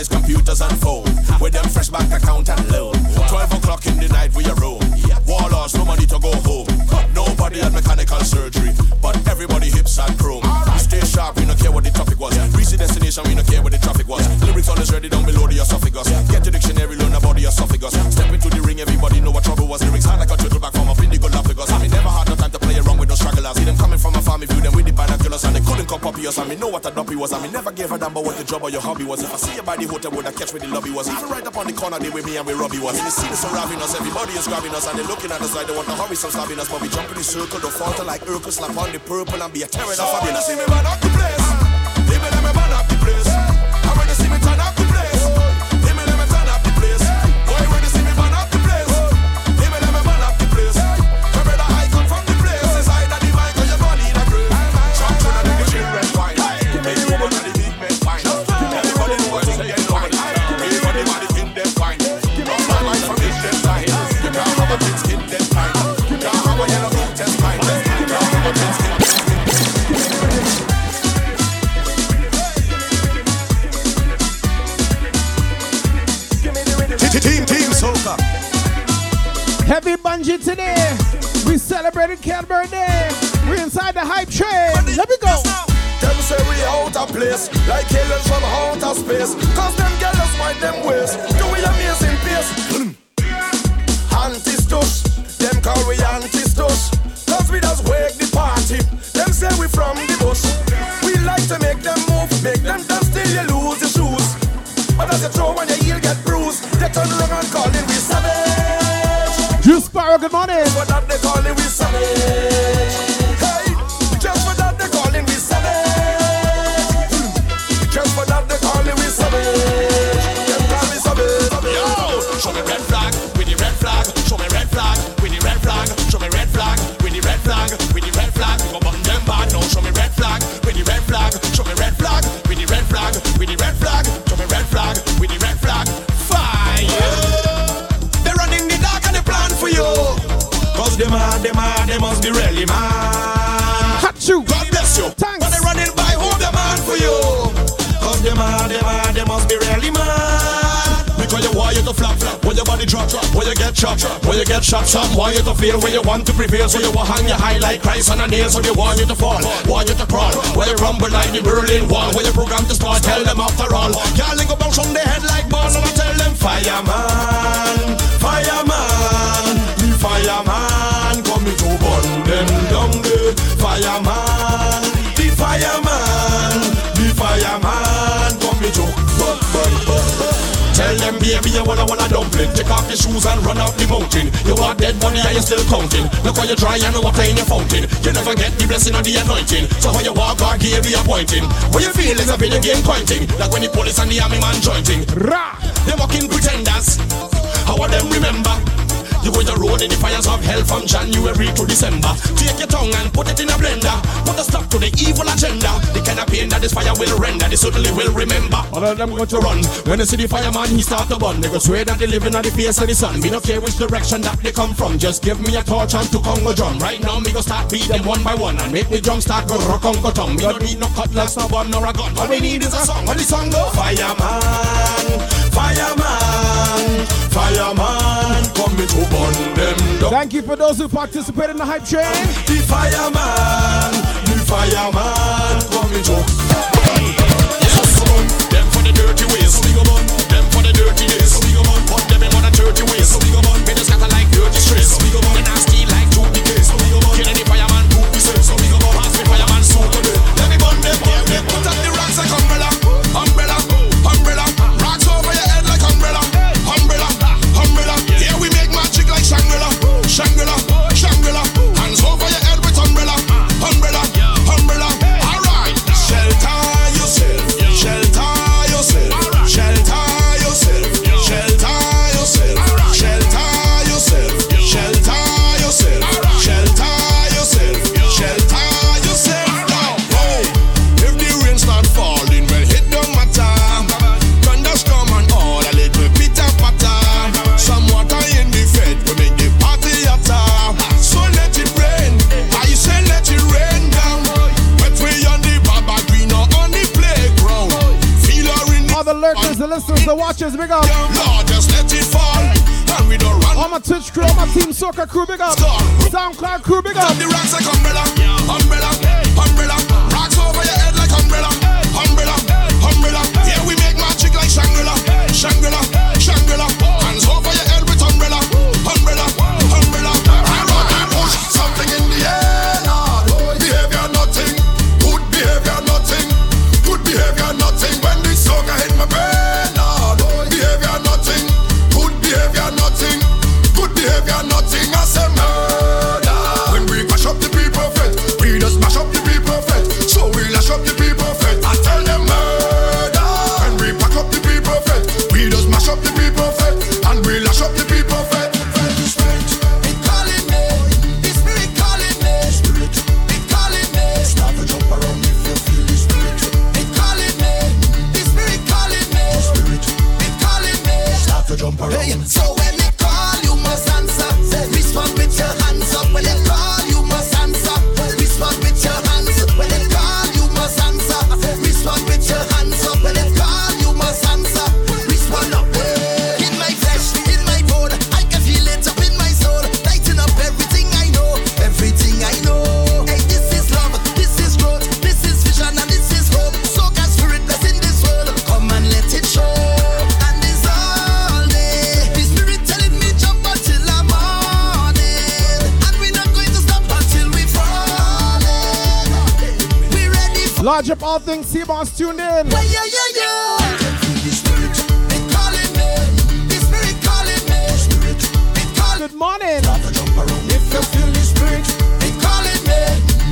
Computers and phone, with them fresh bank account and loan. 12 o'clock in the night we are roam. Warlords, no money to go home. Nobody had mechanical surgery, but everybody hips and chrome. Stay sharp, we don't care what the topic was. Reach the destination, we don't care what the traffic was. Lyrics always ready down below the esophagus. Get the dictionary, learn about the esophagus. Step into the ring, everybody know what trouble was. Lyrics hard like a turtle back from up in the Galapagos. I mean, never had no time to play around with no stragglers. See them coming from a conscious and me know what a doppy was. And me never gave a damn about what your job or your hobby was. If I see you by the hotel, would I catch where the lobby was? Even right up on the corner, they with me and we Robbie was. When they see this surrounding us, everybody is grabbing us. And they looking at us like they want to hurry some stabbing us. But we jump in the circle, don't falter like Urkel, slap on the purple and be a terror. So when they see me man up the place, they be let me man up the place. And when they see me turn up the place, they be let me turn up the place. Boy, when they see me man up the place, they be let me man up the place. Your brother I come from the place, it's I that divine cause your body in a grave. Jump to the kitchen red wine, make you one of the big men fine. Everybody know what thing them wine, everybody know the thing them fine. All my life from this them time, you can't have a thing skin them time. You can't have a yellow boot test time, you can't have a thing skin them time. Team Soca. Happy Bungie today. We celebrated Kel's birthday. We're inside the hype train. Let me go. Them say we out of place, like aliens from outer space. Cause them girls find them ways. Do we amazing pace? Anti-stush. Them call we anti-stush. Cause we just wake the party. Them say we from the bush. We like to make them move, make them dance till you lose your shoes. But as you throw and your heel get bruised, they turn around and call it we savage. You Sparrow, good morning. For that they call it we savage. Hey, just for that they call it we savage. Just for that they call it we savage. Them call me savage. Yo, show me red flag, with the red flag. Show me red flag, with the red flag. Show me red flag, with the red flag. With the red flag, we go button them bad. No, show me red flag, with the red flag. Show me red flag, with the red flag. With the red flag. With the red flag, fire. They're running the dark and they plan for you. Cause they must be really mad. Hachu. God bless you. Thanks. But they're running by who they man for you. Cause they must be really mad. Because you want you to flap, flap. When your body drop, drop. When you get shot, drop. When you get shot, shot. Want you to feel when you want to prevail. So you will hang your high like Christ on a nail. So you want you to fall, want you to crawl. When you rumble like the Berlin Wall. When you program to start, tell them after all. Y'all ain't go bounce on their head like balls. And I tell them, fireman, fireman. The fireman coming to burn them down there. Fireman, the fireman. The fireman coming to burn, burn, burn, burn. Tell them baby you wanna dumpling. Take off your shoes and run up the mountain. You are dead money and you're still counting. Look how you try and water in your fountain. You never get the blessing or the anointing. So how you walk or give the appointing. What you feel is a video game pointing. Like when the police and the army man jointing. Rah! They walking pretenders. How are them remember? You go the road in the fires of hell from January to December. Take your tongue and put it in a blender. Put a stop to the evil agenda. The kind of pain that this fire will render, they certainly will remember. All of them go to run. When they see the fireman, he start to burn. They go swear that they living on the face of the sun. We don't care which direction that they come from. Just give me a torch and two Congo drum. Right now, me go start beat them one by one. And make me drum start go rock Congo tongue. We don't need no cutlass, no bun, nor a gun. All we need is a song. All the song go. Fireman, fireman, fireman, come me to. Thank you for those who participated in the hype train. The fireman, coming to. Yes, them for the dirty ways, them for the dirty days. Put them in on the dirty ways. They just gotta like dirty stress. And I steal like two pieces. Kill any fireman, 2 pieces. Pass me fireman, so good. Let me burn them, burn them. Put up the rocks like umbrella, umbrella, umbrella. Rocks over your head like umbrella, umbrella, umbrella. Yeah, we make magic like Shangri-La, Shangri-La, Shangri-La. Hands over your head with umbrella, umbrella, umbrella. Alright, shelter yourself, shelter yourself, shelter yourself, shelter yourself, shelter yourself, shelter yourself, shelter yourself, shelter yourself. Hey, if the rain start falling, well it don't matter. Thunderstorm and all a little pitter patter. Some water in the fed will make the party hotter. So let it rain, I say let it rain down. But we on the Baba Green or on the playground. Feel our in the all the lurkers, the listeners, the watchers, big up. Lord, just let it fall, and we don't run. All my Twitch crew, all my Team Soca crew, big up. SoundCloud crew, big up. The rocks like umbrella, umbrella, umbrella. Rocks over your head like umbrella, umbrella, umbrella. Yeah, we make magic like Shangri-La, Shangri-La, Shangri-La. Hands over your head with umbrella, umbrella, umbrella. I push something in the air, Lord. Behavior nothing, good behavior nothing. worship, all things T-Boss, tuned in. Yeah, yeah, yeah, yeah. Good morning. If you feel the spirit, it calling me.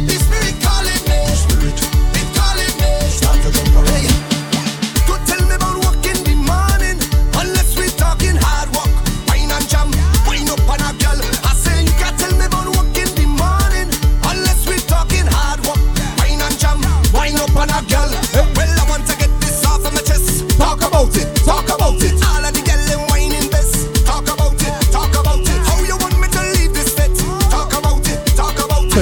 The spirit calling me. Spirit, it calling me. Start to jump around. Hey. Don't tell me about work in the morning, unless we're talking hard work. Wine and jam, wine up on a girl. I say you can't tell me about work in the morning, unless we're talking hard work. Wine and jam, wine up on a girl. Hey. Well, I want to get this off of my chest. Talk about it, talk about it. All of the girls in wine in this. Talk about it, talk about it.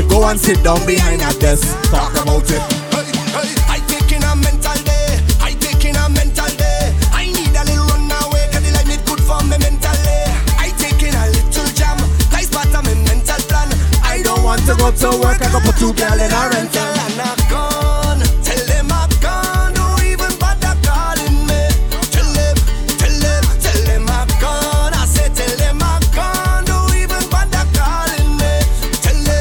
Go and sit down behind a desk, talk about it. Hey, hey. I taking a mental day, I taking a mental day. I need a little run away, cause the line is good for me mentally. I taking a little jam, nice part of my mental plan. I don't want to go to work, I go put two girls in a rental. And I gone, tell them I gone, don't even bother calling me. Tell them, tell them, tell them I gone. I said tell them I gone, don't even bother calling me. Tell them.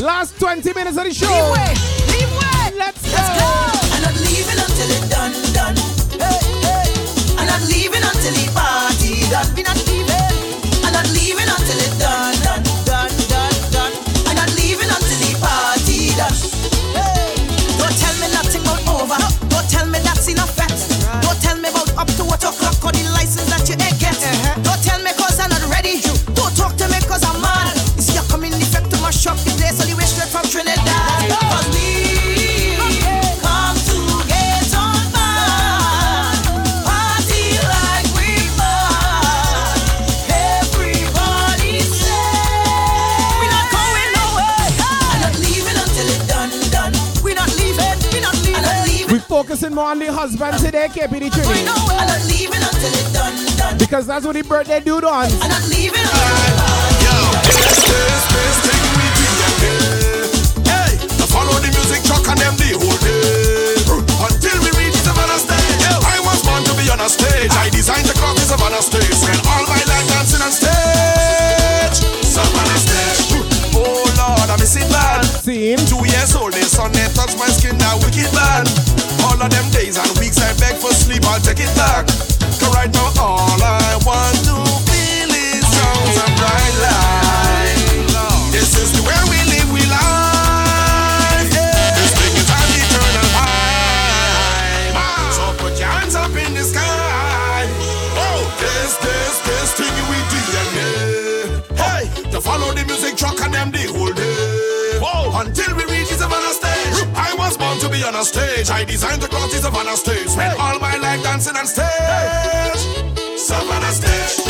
Last 20 minutes of the show. Leave way, let's go. I'm not leaving until it's done, done. Hey, hey. I'm not leaving until the party done. We're not leaving. I'm not leaving until it's done, done, done, done, done. I'm not leaving until the party done. Hey. Don't tell me nothing about over. Don't tell me that's enough facts. Don't tell me about up to 8 o'clock or the license that you ain't get. Don't tell me cause I'm not ready. Don't talk to me cause I'm mad. It's your coming effect to my shop. So you wish that from Trinidad. Cause we come to get on fire, party like we must. Everybody say we're not going nowhere. I'm not leaving until it's done, done. We're not leaving, we're not leaving. I'm not leaving. We're focusing more on the husband today, KPD Trinidad. I'm not leaving until it's done, done. Because that's what the birthday dude on. I'm not leaving until it's done. Yo, this, take me. Hey, I follow the music truck and them the whole day until we reach the Savannah stage. I was born to be on a stage. I designed the clock to Savannah stage. Spent all my life dancing on stage. Savannah stage. Oh Lord, I miss it bad. Scene. 2 years old, the sun they touch my skin. That wicked bad. All of them days and weeks I beg for sleep. I'll take it back. Cause right now all I want to feel is sounds and bright light. This is the way we live, we live. This thing is an eternal high. So put your hands up in the sky. Oh, this thing we DNA. Hey, to follow the music truck and them the whole day. Whoa, until we reach the Savannah stage. I was born to be on a stage. I designed the clothes of Savannah stage. Spent all my life dancing on stage. Savannah stage.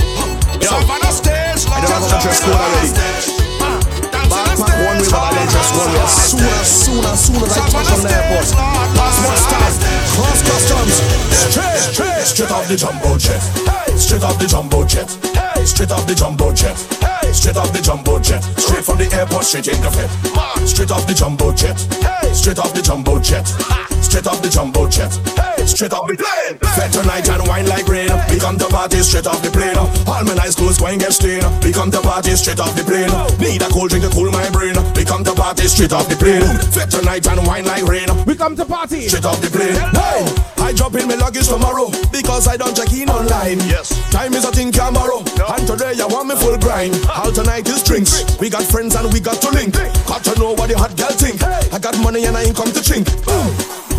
Savannah stage. I don't have a dress code already. Backpack one way, but I don't dress one way. Soon as I touch on the airport, passport stamp, cross customs, straight off the jumbo jet, straight off the jumbo jet, straight off the jumbo jet, straight off the jumbo jet, straight from the airport, straight in the fit, straight off the jumbo jet, straight off the jumbo jet, straight off the jumbo jet, straight off the plane. Fed tonight and wine like rain. We come to party straight off the plane. All my nice clothes going get stained. We come to party straight off the plane. Need a cold drink to cool my brain. We come to party straight off the plane. Fed tonight and wine like rain. We come to party straight off the plane. Hey, I drop in my luggage tomorrow because I don't check in online. Yes, time is a thing tomorrow. And today I want me full grind. All tonight is drinks. We got friends and we got to link. Got to know what the hot girl think. I got money and I ain't come to chink.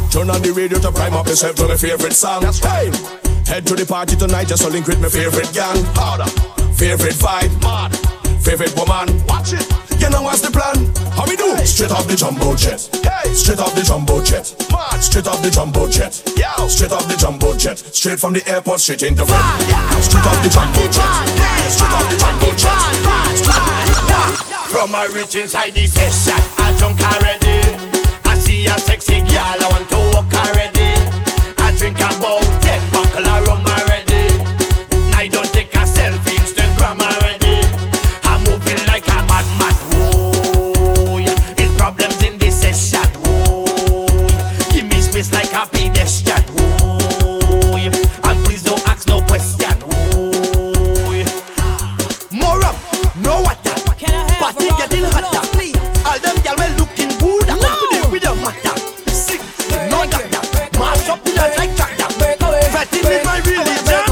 Turn on the radio to prime up yourself to my favorite song. That's right. Head to the party tonight just to link with my favorite gang. Harder. Favorite vibe. Mad. Favorite woman. Watch it. You know what's the plan? How we do? Hey. Straight off the jumbo jet. Hey. Straight off the jumbo jet. March. Straight off the jumbo jet. Yo. Straight off the jumbo jet. Straight from the airport straight into the yeah. Straight off the jumbo jet. Hey. Straight off the jumbo jet. From my rich inside this session, I drunk already. I see a sexy girl, I want to walk already. I drink about 10 buckle of rum already. I don't take a selfie, Instagram already. I'm moving like a madman. Whoa, yeah. It's problems in this session. Whoa, yeah. Give me space like a pedestrian. Whoa, yeah. And please don't ask no question. Whoa, yeah. More up, no water. Party getting hotter. All them girls well looking good. No. Today we don't matter. Sick, no doctor. Mash up with us like tractor. Fretting is my religion.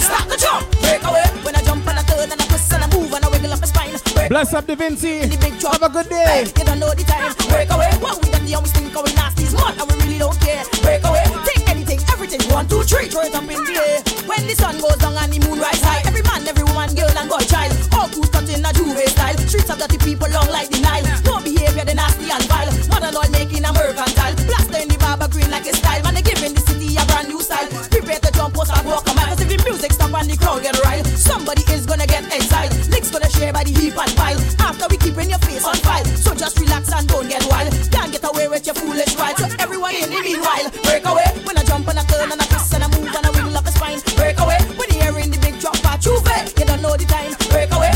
Stop the jump. Break away. When I jump and I turn and I twist and I move and I wiggle up my spine. Bless up Da Vinci. Have a good day. You don't know the time. Break away. What we done the only thing going nasty is mud and we really don't care. Break away. Take anything, everything. 1, 2, 3. Throw it up in the air. When the sun goes down and the moon rises high, every man, every woman, girl and boy, child, all who's cut in a juve style. Streets of dirty people long like the Nile. No behavior, they nasty and vile. Modern oil making a mercantile. Blaster in the barber green like a style. Man, they giving the city a brand new style. Prepare to jump post and walk a mile. Cause if the music stop and the crowd get riled, somebody is gonna get exiled. Licks gonna share by the heap and pile. After we keeping your face on file. So just relax and don't get wild. Can't get away with your foolish ride. So everyone in the meanwhile, break away. When I jump and I turn and I twist and I move and I wiggle up my spine. Break away. When you're in the big drop, I choose it. You don't know the time. Break away.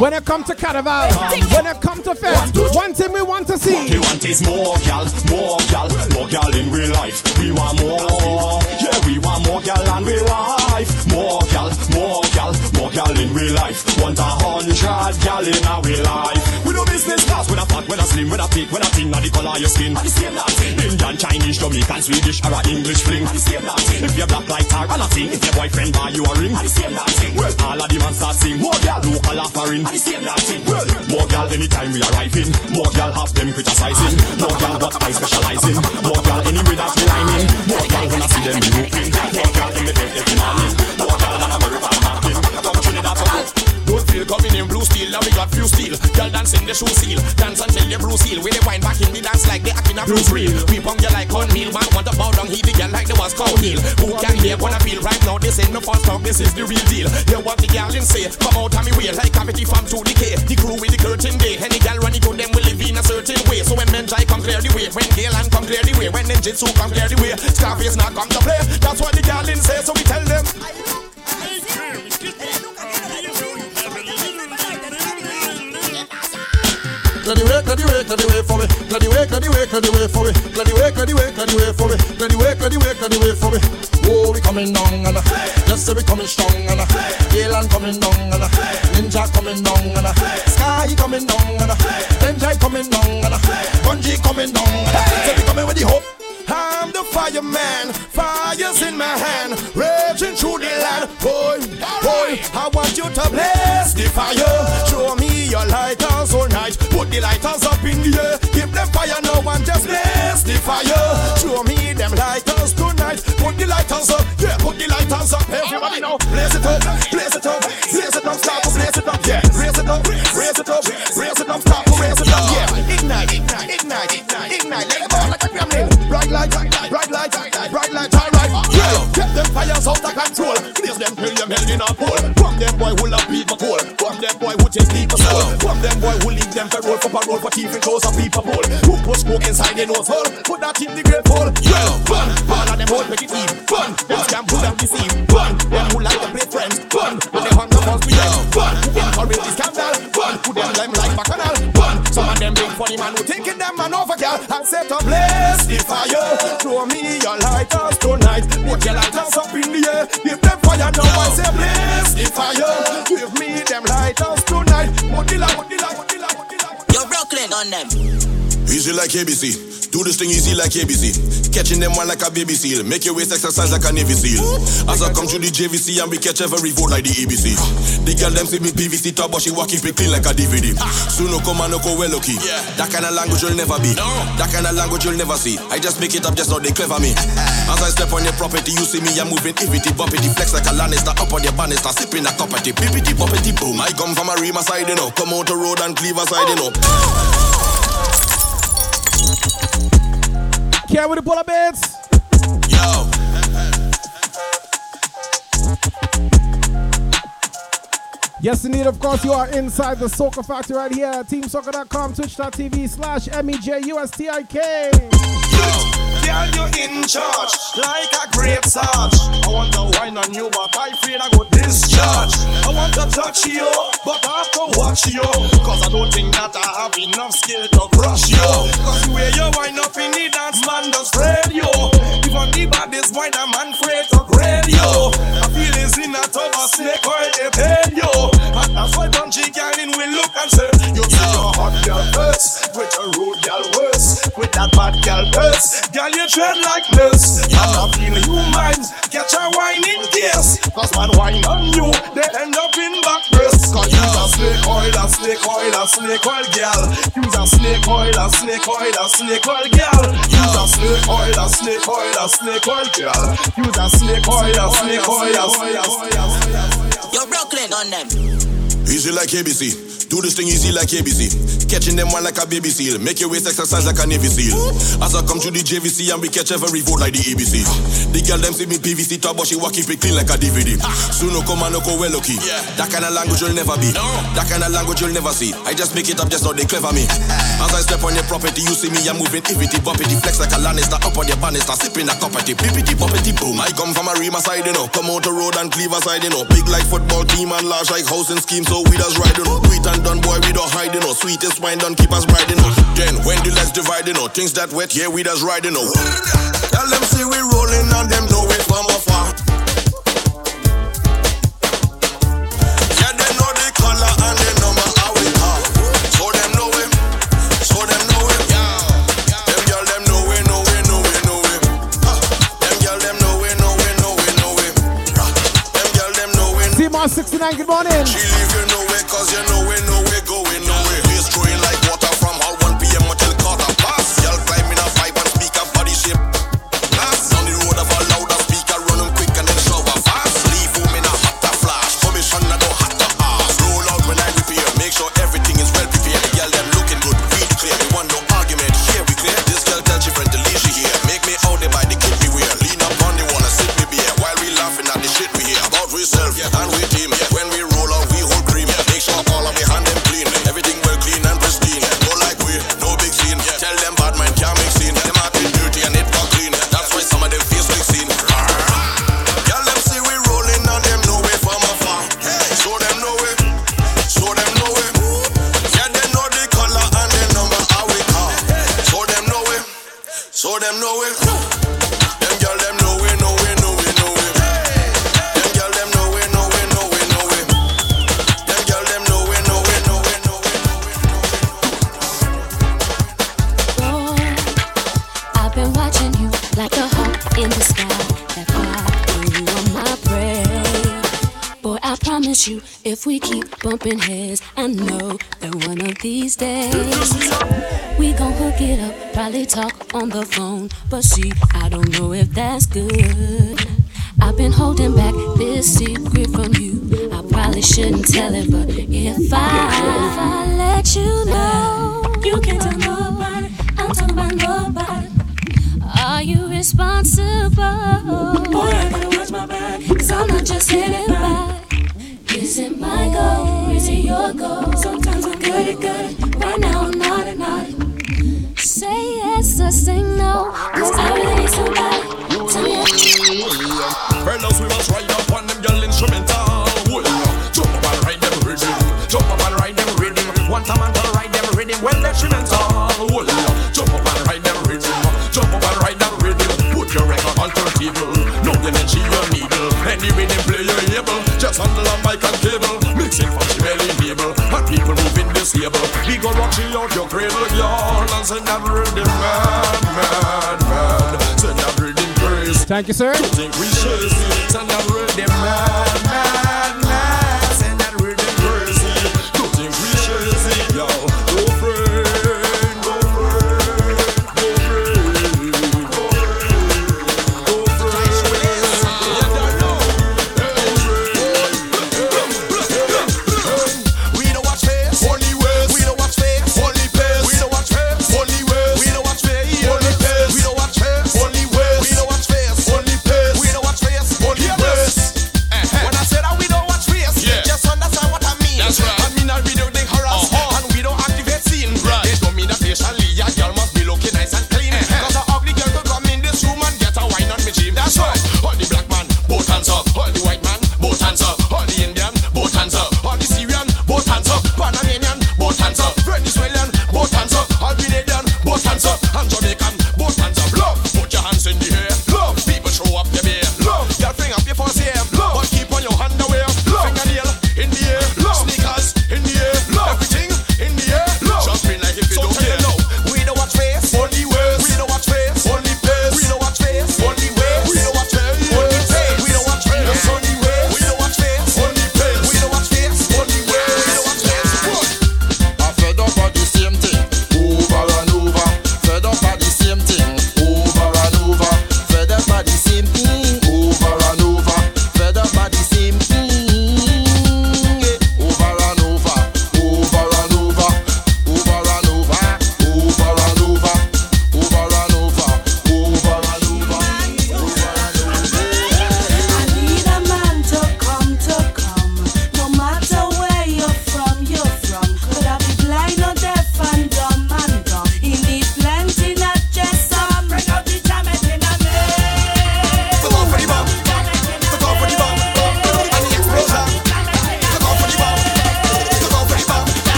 When I come to Caraval, when I come to Fest, one thing we want to see. What we want is more gals, more gals, more gal in real life. We want more, yeah, we want more gal in real life. More gals, more gals, more gal in real life. Want 100 gal in our real life. We do business class when I fat, when I slim, when I thick, when I thin, and the color of your skin. And the same Latin, Indian, Chinese, Jamaican, Swedish, or an English fling. And the same Latin, if you're black like tar, and a thing, if your boyfriend buy you a ring. And the same Latin, well, all of the man start sing. More gal, local or foreign. And the same Latin, well, more gal anytime we arrive in. More gal have them criticizing. More gal what I specialize in. More gal anyway that we I'm in. More gal when I see them moving. More gal in the bed every morning. More gal on American mountain. From Trinidad to Paris. Don't feel coming in blue steel, now we got few steel. Girl dance in the shoe seal, dance until the blue seal. When they wind back in the dance like they acting a blue reel. We punk you like cornmeal, man want to bow down here the girl like they was cowheel. Who can hear what I feel right now, this ain't no false talk, this is the real deal. Hear what the girl in say, come out on me way, like comedy from 2DK. The crew with the curtain day, and the girl running to them will live in a certain way. So when men try come clear the way, when Gayland come clear the way, when ninjitsu come clear the way, Scarface not come to play, that's what the girl in say, so we tell them. Glad you wait for me. Glad you wait for me. Glad you wait for me. Glad you wait for me. Oh, we coming down and just say we coming strong and Gayland coming down and Ninja coming down and Sky coming down and Ninja coming down and Bungie coming down and say we coming with the hope. I'm the fireman, fire's in my hand, raging through the land. Boy, boy, I want you to bless the fire. Show me your lighters all night. Put the lighters up in the air. Give them fire now and just bless the fire. Show me them lighters tonight. Put the lighters up, yeah, put the lighters up. Everybody now, blaze it up, blaze it up, blaze it up, start to blaze it up, yeah. Raise it up, raise it up, raise it up, start to raise it up, yeah. Ignite, ignite, ignite, ignite, ignite. Let it go like a gremlin. Bright light, bright light, bright light, high right. Yeah, get them fires out of control. Please them kill them held in a pole. From them boy who love people cool. From them boy who chase people soul. From them boy who leave them for roll for parole for thief and shows of people pole. Who push coke inside the nose hole. Put that in the grave hole. Yeah, fun, all of them hold make it even. Fun, those them who them deceive. Fun, them who like to play friends. Fun, when they hung the balls with them. Fun, who encourage the scandal. Fun, who them lime like bacchanal. Fun, some of them big funny man who taking them man over girl and set up blaze the fire. Throw me your lighters tonight. Put your lighters up in the air. Give them fire now I say blaze the fire. Give me them lighters tonight. Put the light, put the light, put the light, put the light. Yo Brooklyn on them. Easy like ABC. Do this thing easy like EBC. Catching them one like a baby seal. Make your waist exercise like a Navy seal. As I come through the JVC and we catch every vote like the EBC. The girl them see me PVC top, but she walk keep it clean like a DVD. So no come and no go well lucky. That kind of language you'll never be. That kind of language you'll never see. I just make it up, just not they clever me. As I step on your property, you see me, I'm moving evity, boppity, flex like a Lannister, up on your banister, sipping a cup of tea, pippity, boppity, boom. I come from Arima side, you know, come out the road and Cleaver side, you know. Care with the bullet bits? Yo. Yes, indeed, of course, you are inside the Soca Factory right here at TeamSoca.com, twitch.tv/MEJUSTIK. Girl, you in charge, like a great sarge. I want to whine on you, but I afraid I go discharge. I want to touch you, but I have to watch you, cause I don't think that I have enough skill to crush you. Cause the way you wind up in the dance, man, just spread you. Even the baddest wine, a man afraid to grade you. I feel it's in a tub of snake oil, they paid you. And that's why Bungie girl in will look and say, you feel your hot girl hurts, with a rude girl worse, with that bad girl hurts. You tread like this, I'm not feeling you mind. Get your wine in gears, cause man wine on you, they end up in backrest. Cause you's a snake oil, a snake oil, a snake oil girl. You's a snake oil, a snake oil, a snake oil girl. You's a snake oil, a snake oil, a snake oil girl. You's a snake oil, a snake oil, a snake oil. You're Brooklyn on them. Easy like ABC. Do this thing easy like ABC. Catching them one like a baby seal. Make your waist exercise like a Navy seal. As I come through the JVC and we catch every vote like the EBC. The girl them see me PVC top, but she walk keep it clean like a DVD. So no come and no go well lucky. That kind of language you'll never be. That kind of language you'll never see. I just make it up, just not they clever me. As I step on your property, you see me, I'm moving evity, boppity, flex like a Lannister, up on your banister, sipping a cup of tea, pippity, boppity, boom. I come from Arima side, you know. Come out the road and Cleaver side, you know. Big like football team and large like housing scheme, so we just ride, you know. Sweet and done, boy, we don't hide, you know. Sweetest wine done, keep us bride, you know. Then, when the legs divide, you know. Things that wet, yeah, we just ride, you know. Tell them see we rolling and them know it from afar. Yeah, they know the color and they know how we are. So them know it, yeah. Them girl, them know it. Them girl, them know it. Them girl, them know it. Seymour 69, good morning. She leave you know it, cause you know it. If we keep bumping heads, I know that one of these days we gon' hook it up, probably talk on the phone. But see, I don't know if that's good. I've been holding back this secret from you. I probably shouldn't tell it, but if I let you know, you can't tell nobody, I'm talking about nobody. Are you responsible? Boy, I gotta watch my back, cause I'm not just hitting by. Is it my goal? Is it your goal? Sometimes I'm good at good. Right now I'm not at naughty. Say yes or say no, cause I really need somebody to me. Fellas, we must ride up on them girl instrumental. Jump up and ride them rhythm. Jump up and ride them rhythm. One time I'm gonna ride them rhythm. Well, instrumental. Jump up and ride them rhythm. Jump up and ride them rhythm. Put your record on turntable. No dimension your needle. Anyway, they play your able. Just handle a mic and cable, mixing for the belly table, and people moving. your stable. We go rock you out your cradle, y'all, and send that rhythm, man. Send that rhythm praise. Thank you, sir. Think we should send that rhythm, man. Send that rhythm praise. You think we should, y'all.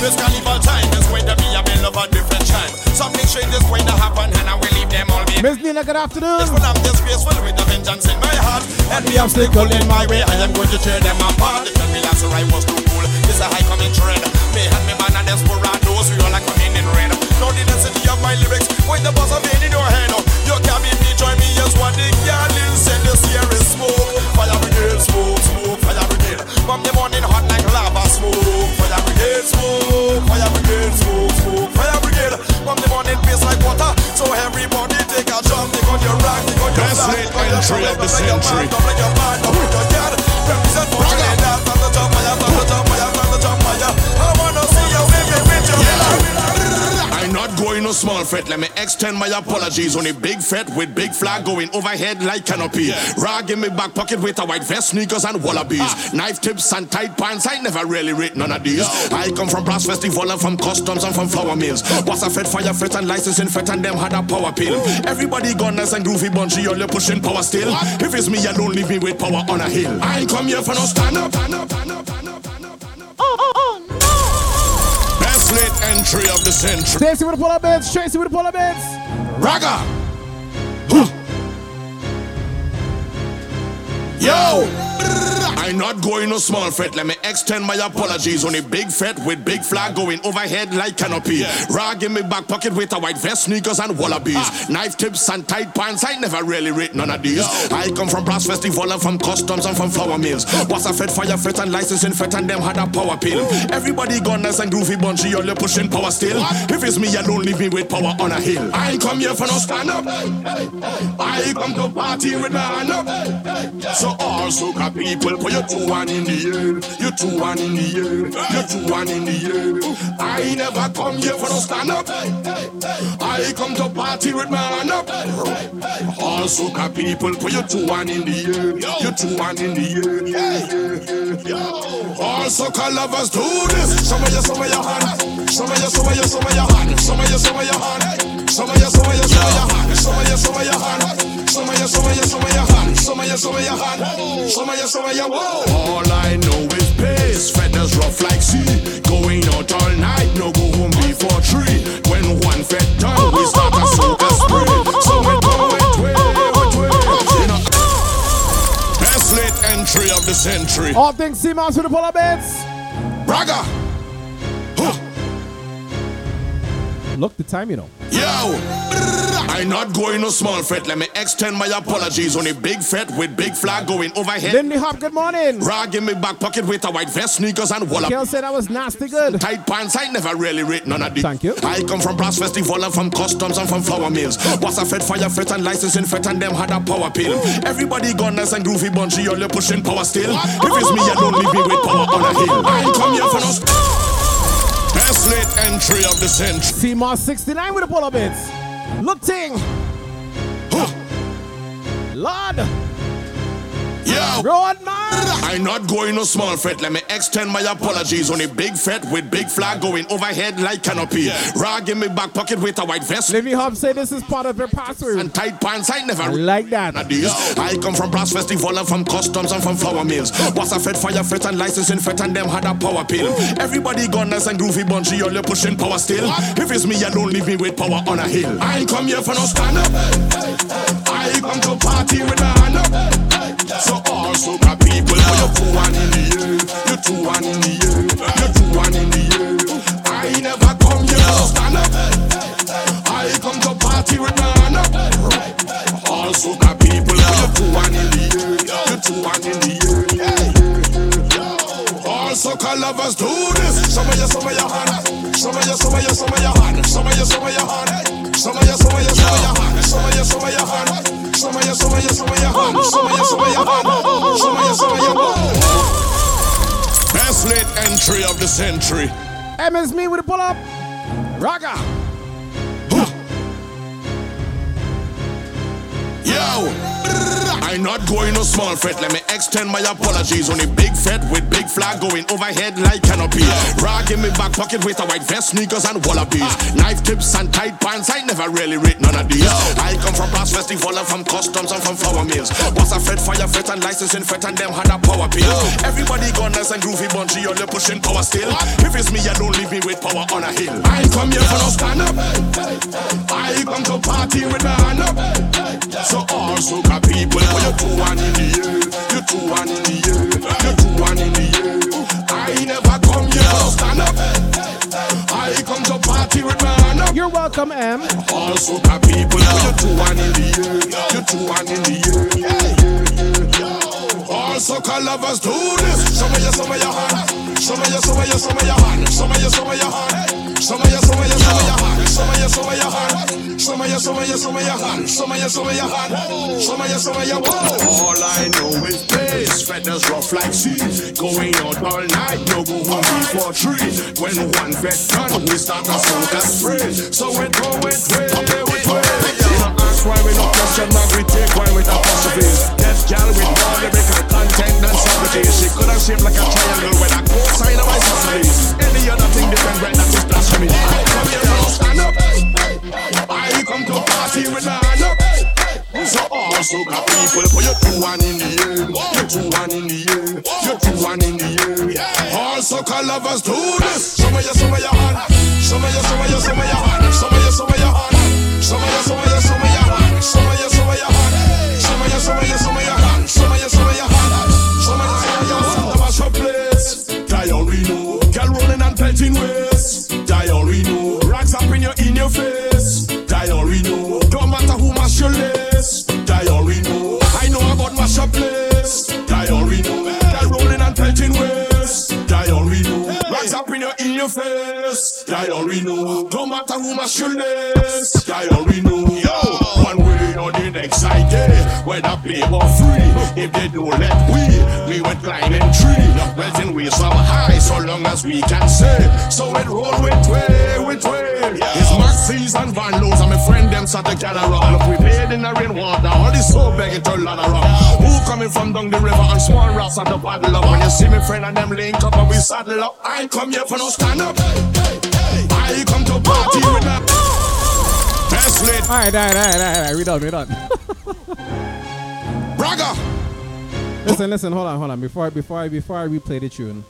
This carnival time is going to be a bit of a different time. Something strange is going to happen and I will leave them all behind. Miss Nina, good afternoon. It's full of disgraceful with a vengeance in my heart. Every obstacle in my way, I am going to tear them apart. They tell me last year I was too cool. It's a high coming trend. May have me man and desperados. We all are coming in red. Know the density of my lyrics with the buzz of it in your head. You can't beat me, join me, yes, what they can. Send this here is smoke. Fire brigade, smoke, smoke, fire brigade. From the morning hot like lava, smoke, fire brigade, smoke, fire brigade, smoke, smoke, fire brigade. From the morning piss like water. So everybody take a jump, take on your rock, take on your back. Best late entry of the century. Represent for Trinidad, from the top fire, from the top fire, from the top fire. I wanna see you waving with your flag. I'm not going no small fret, let me extend my apologies. On a big fret with big flag going overhead like canopy. Rag in my back pocket with a white vest, sneakers and wallabies. Knife tips and tight pants, I never really rate none of these. I come from brass festival and from customs and from flour mills. Boss a fed, fire fed and licensing fed and them had a power pill. Everybody gone nice and groovy, Bungie, you're pushing power still. If it's me, you don't leave me with power on a hill. I ain't come here for no stand up. Oh no! Best late entry of the century. Stacey with the pull-up bits. Tracy with the pull-up bits. Raga. Yo. I'm not going no small fret, let me extend my apologies. On a big fret with big flag going overhead like canopy. Rag in my back pocket with a white vest, sneakers and wallabies. Knife tips and tight pants, I never really rate none of these. I come from brass festival and from customs and from flour mills. Boss a fed, fire fed and licensing fed and them had a power pill. Everybody gone nice and groovy, Bungie, you're pushing power still. If it's me, you don't leave me with power on a hill. I ain't come here for no stand up. I come to party with my hand up. So all soca people, put your 2-1 in the air, your 2-1 in the air, your 2-1 in the air. I never come here for no stand up. I come to party with my hand up. All soca people, put your 2-1 in the air, your 2-1 in the air. All soca lovers do this. Show me your hand. Show me your hand. Show me your hand. Show me your hand. All I know is pace, feathers rough like sea. Going out all night, no go home before 3. When one fed done, we start a soca spree. So we go it. Best late entry of the century. All things Seamouse with the polar beds. Braga. Look the time, you know. Yo. I'm not going no small fret, let me extend my apologies. On a big fret with big flag going overhead. Lindy Hop, good morning. Rag in my back pocket with a white vest, sneakers and wallop. Girl said I was nasty good. Tight pants, I never really rate none of these. Thank you. I come from brass festival and from customs and from flour mills. Boss a fed, fire fed and licensing fed and them had a power pill. Everybody gone nice and groovy, Bungie, you're pushing power still. If it's me, you don't leave me with power on a hill. I ain't come here for no best late entry of the century. Seymour 69 with the pull-up bits. Look ting, Lord, yo, Rodman. I'm not going no small fret, let me extend my apologies. On a big fret with big flag going overhead like canopy. Rag in my back pocket with a white vest. Livy Hub say this is part of their password. And tight pants, I never like that. I come from brass festival and from customs and from flour mills. Boss a fed, fire fed and licensing fed and them had a power pill. Everybody gone nice and groovy, Bungie, you're pushing power still. If it's me, you don't leave me with power on a hill. I ain't come here for no stand up. I come to party with my hand up. So all soca people, you're 2-1 in the air, you're 2-1 in the air, you're 2-1 in the air. I never come here to stand up. I come to party with my hand up. All soca people, you're 2-1 in the air, you're 2-1 in the air. All soca lovers do this. Show me your hand. Show me your hand. Show me your hand. Show me your hand. Best late entry of the century. MS me with a pull up. Raga. Yo. I'm not going no small fret. Let me extend my apologies. Only big fret with big flag going overhead like canopy. Rag in me back pocket with a white vest, sneakers and wallabies. Knife tips and tight pants, I never really rate none of these. I come from past festival and from customs and from flour mills. Boss a fret, fire fret and licensing fret and them had a power pill. Everybody gone nice and groovy, Bungie, you're pushing power still. If it's me, you don't leave me with power on a hill. I come here for no stand up. I come to party with my hand up. So all soca people, well, you two one in the year, you two one in the year, you two one in the year. I never come here for no stand up. I come to party with my hand up. You're welcome, M. All soca people, well, you two one in the year, you two one in the year. All soca lovers do this. Show me your hand. Show me your hand. Show me your hand. Show me your hand. All I know is this. Feathers rough like seas. Going out all night, no go home before three. When one vet done, we start a soca spray. So we go with way. Why we not question mark, we take wine with apostrophes. Death gal with more lyrical content than savages. She couldn't shape like a triangle with a cosine of isosceles. Any other thing different, red, that is blasphemy. I come here and I'll stand up. I come to party with the hand up. So all soca people, for you two one in the air, you two one in the air, you two one in the air. All soca lovers do this. Show me your hand. Show me your hand. Show me your hand. Face, I already know. Don't matter who my shoulders, I already know. Yo, one way or the next I get, whether pay or free. If they don't let we went climbing tree. Well then we some high, so long as we can save. So it roll with way. It's Maxis and Van Loos and my friend them sat the gather up. We played in the rainwater, all this so big it all on around. Coming from down the river and small rocks at the paddle up. When you see me friend and them link up and we saddle up. I come here for no stand up. I come to party with that. Best lit. Alright. We done. Bragger. Listen. Hold on. Before I replay the tune.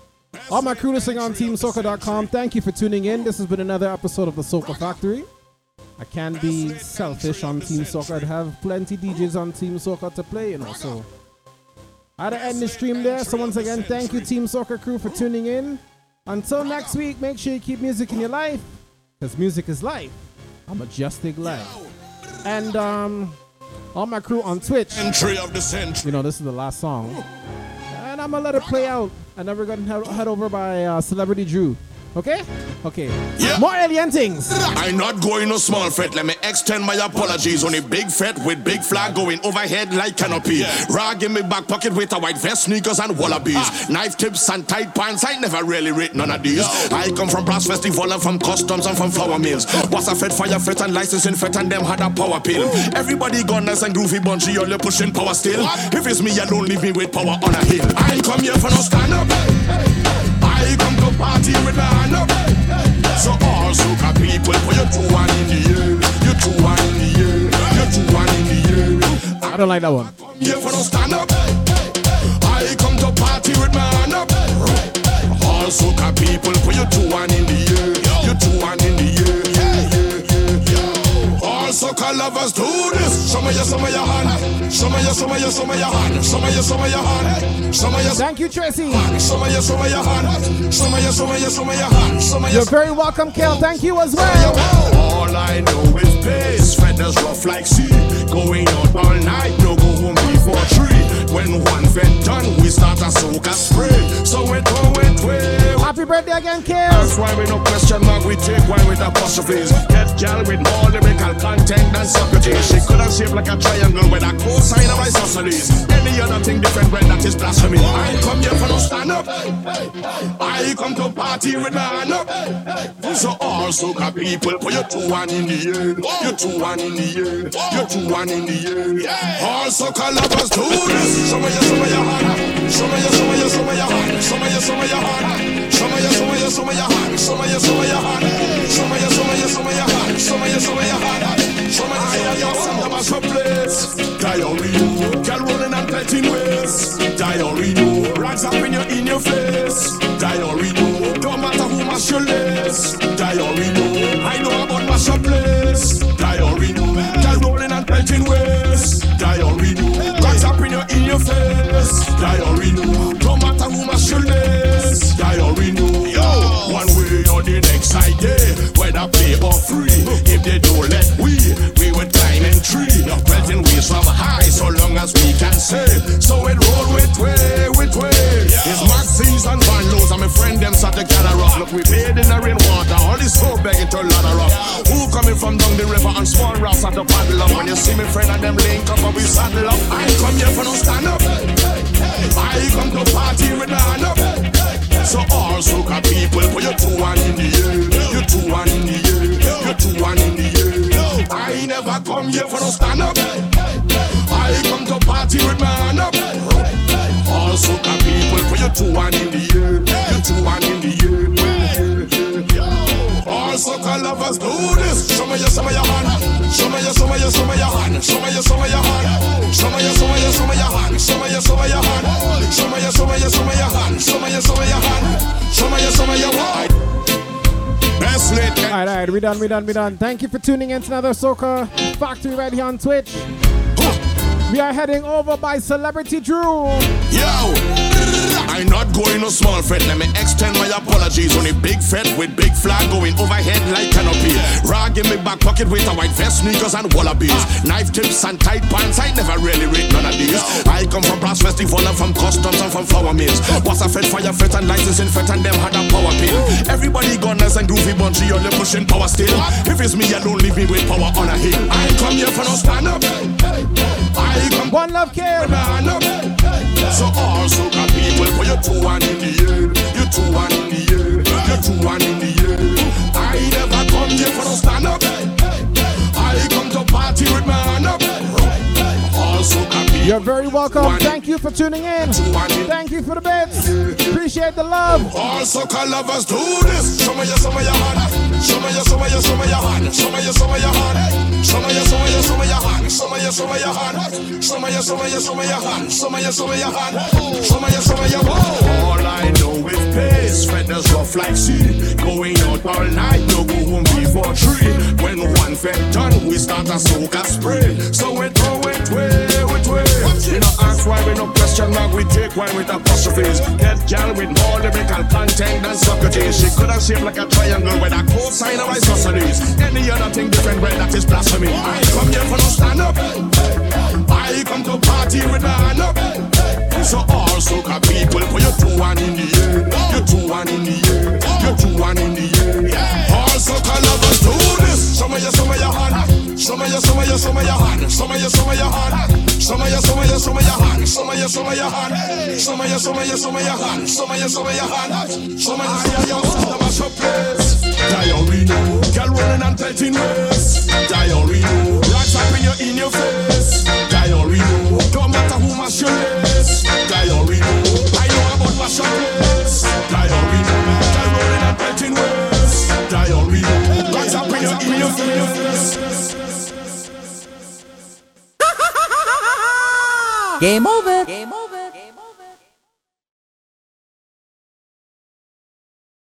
All my crew listening on TeamSoca.com. Thank you for tuning in. This has been another episode of the Soca Factory. I can be selfish on TeamSoca. I'd have plenty DJs on TeamSoca to play, so. I'd end the stream there. So once again, thank you TeamSoca crew for tuning in. Until next week, make sure you keep music in your life, because music is life. A majestic life. And all my crew on Twitch. Entry of the century. You know, this is the last song. And I'm going to let it play out. And then we're going to head over by Celebrity Drew. Okay. Yeah. More alien things. I'm not going no small fret. Let me extend my apologies. Only big fret with big flag going overhead like canopy. Rag in me back pocket with a white vest, sneakers and wallabies. Knife tips and tight pants. I never really rate none of these. I come from brass festival and from customs and from flour mills. Boss a fret, fire fret and licensing fret and them had a power pill. Everybody gone nice and groovy, Bungie, you're pushing power still. If it's me, you don't leave me with power on a hill. I come here for no stand up. I come to party with the hand up. So all soca people, for you two one in the year, you two one in the year, you two one in the year. I don't like that one. Yeah, for no stand up. I come to party with my hand up. All soca people, for you two one in the year, you two one in the year. All soca lovers do this. Show me your hand. Show me your hand. Show me your hand. Thank you, Tracy. Show me your hand. Show me your hand. You're very welcome, Kel. Thank you as well. All I know is pace. Feathers rough like sea. Going out all night. No go home before three. When one vet done, we start a soca spray. So it went. Happy birthday again, Kel. That's why we no question mark. We take wine with apostrophes. Get Girl with more lyrical content than Socrates. She could have shaped like a triangle with a cosine of isosceles. Any other thing different, well, that is blasphemy. I come here for no stand up. I come to party with my hand up. So all soca people, put your 2-1 in the air. Your 2-1 in the air. Your 2-1 in the air. All soca lovers do this. Show me your heart. Show me your heart. Show me your heart. Show me your heart. Show me your heart. Show me your heart. Show me your heart. Show me your heart. Show me your heart. Diary, girl rolling and petting ways. Diary, rags up in your face. Diary, don't matter who mash your lace. Diary, I know about mash your place. Diary, girl rolling and petting ways. Diary, rags up in your face. Diary, don't matter who mash your lace. Diary, one way or the next idea, whether pay or free. If they don't let we will climb and tree. Present ways from high, so long as we can save. So it roll with way. It's mad season, van lows, and my friend them start to gather up. Look, we paid in the rainwater, all this hope begging to ladder up. Who coming from down the river and small rocks at the paddle up? When you see me friend and them link up and we saddle up. I come here for no stand up. I come to party with my hand up. So all soca people, put your 2-1 in the air, your 2-1 in the air, your 2-1 in the air. I never come here for no stand up. I come to party with my hand up. All soca people, put your 2-1 in the air, your 2-1 in the air. All soca lovers do this. Show me your hand. Show me your hand. Show me your hand. Show me your hand. Show me your hand. Show me your hand. Show me your hand. Show me your hand. Best lit. Alright, we done. Thank you for tuning in to another Soca Factory right here on Twitch. We are heading over by Celebrity Drew. Yo. I'm not going no small fret, let me extend my apologies. On a big fret with big flag going overhead like canopy. Rag in my back pocket with a white vest, sneakers and wallabies. Knife tips and tight pants, I never really rate none of these. I come from brass festival and from customs and from flour mills. What's a fed, fire fed and licensing fed and them had a power pill. Everybody gone nice and groovy, Bungie only pushing power still. If it's me alone, leave me with power on a hill. I come here for no stand up. I come one love care. So all soca people, put your 2-1 in the air, your 2-1 in the air, your 2-1 in the air. I never come here for no stand up. I come to party with my hand up. All soca people. You're very welcome. Thank you for tuning in. Thank you for the bits. Appreciate the love. All soca lovers do this. Show me your hand. Show me your hand. Show me your hand. All I know is pace, feathers off like sea. Going out all night, no go home before 3. When one fed done, we start a soca spray. So we throw it way. You know, ask why we no question mark, we take wine with apostrophes. Get girl with more lyrical content than Socrates. She could have shaped like a triangle with a cosine of isosceles. Any other thing different, well, that is blasphemy. I come here for no stand up. I come to party with my hand up. So all soca people, put your 2-1 in the air, your 2-1 in the air, your 2-1 in the air. All soca lovers do this. Show me your hand. Show me your hand. Show me your hand. Show me your hand. Show me your hand. Show me your hand. Show me your hand. Show me your hand. Show me your hand. Diarino, girl rolling and pelting waist. Diarino, rocks up in your face. Diarino, don't matter who mash your lace. Diarino, I know about mash your lace. Diarino, girl rolling and pelting waist. Diarino, rocks up in your face. Game over.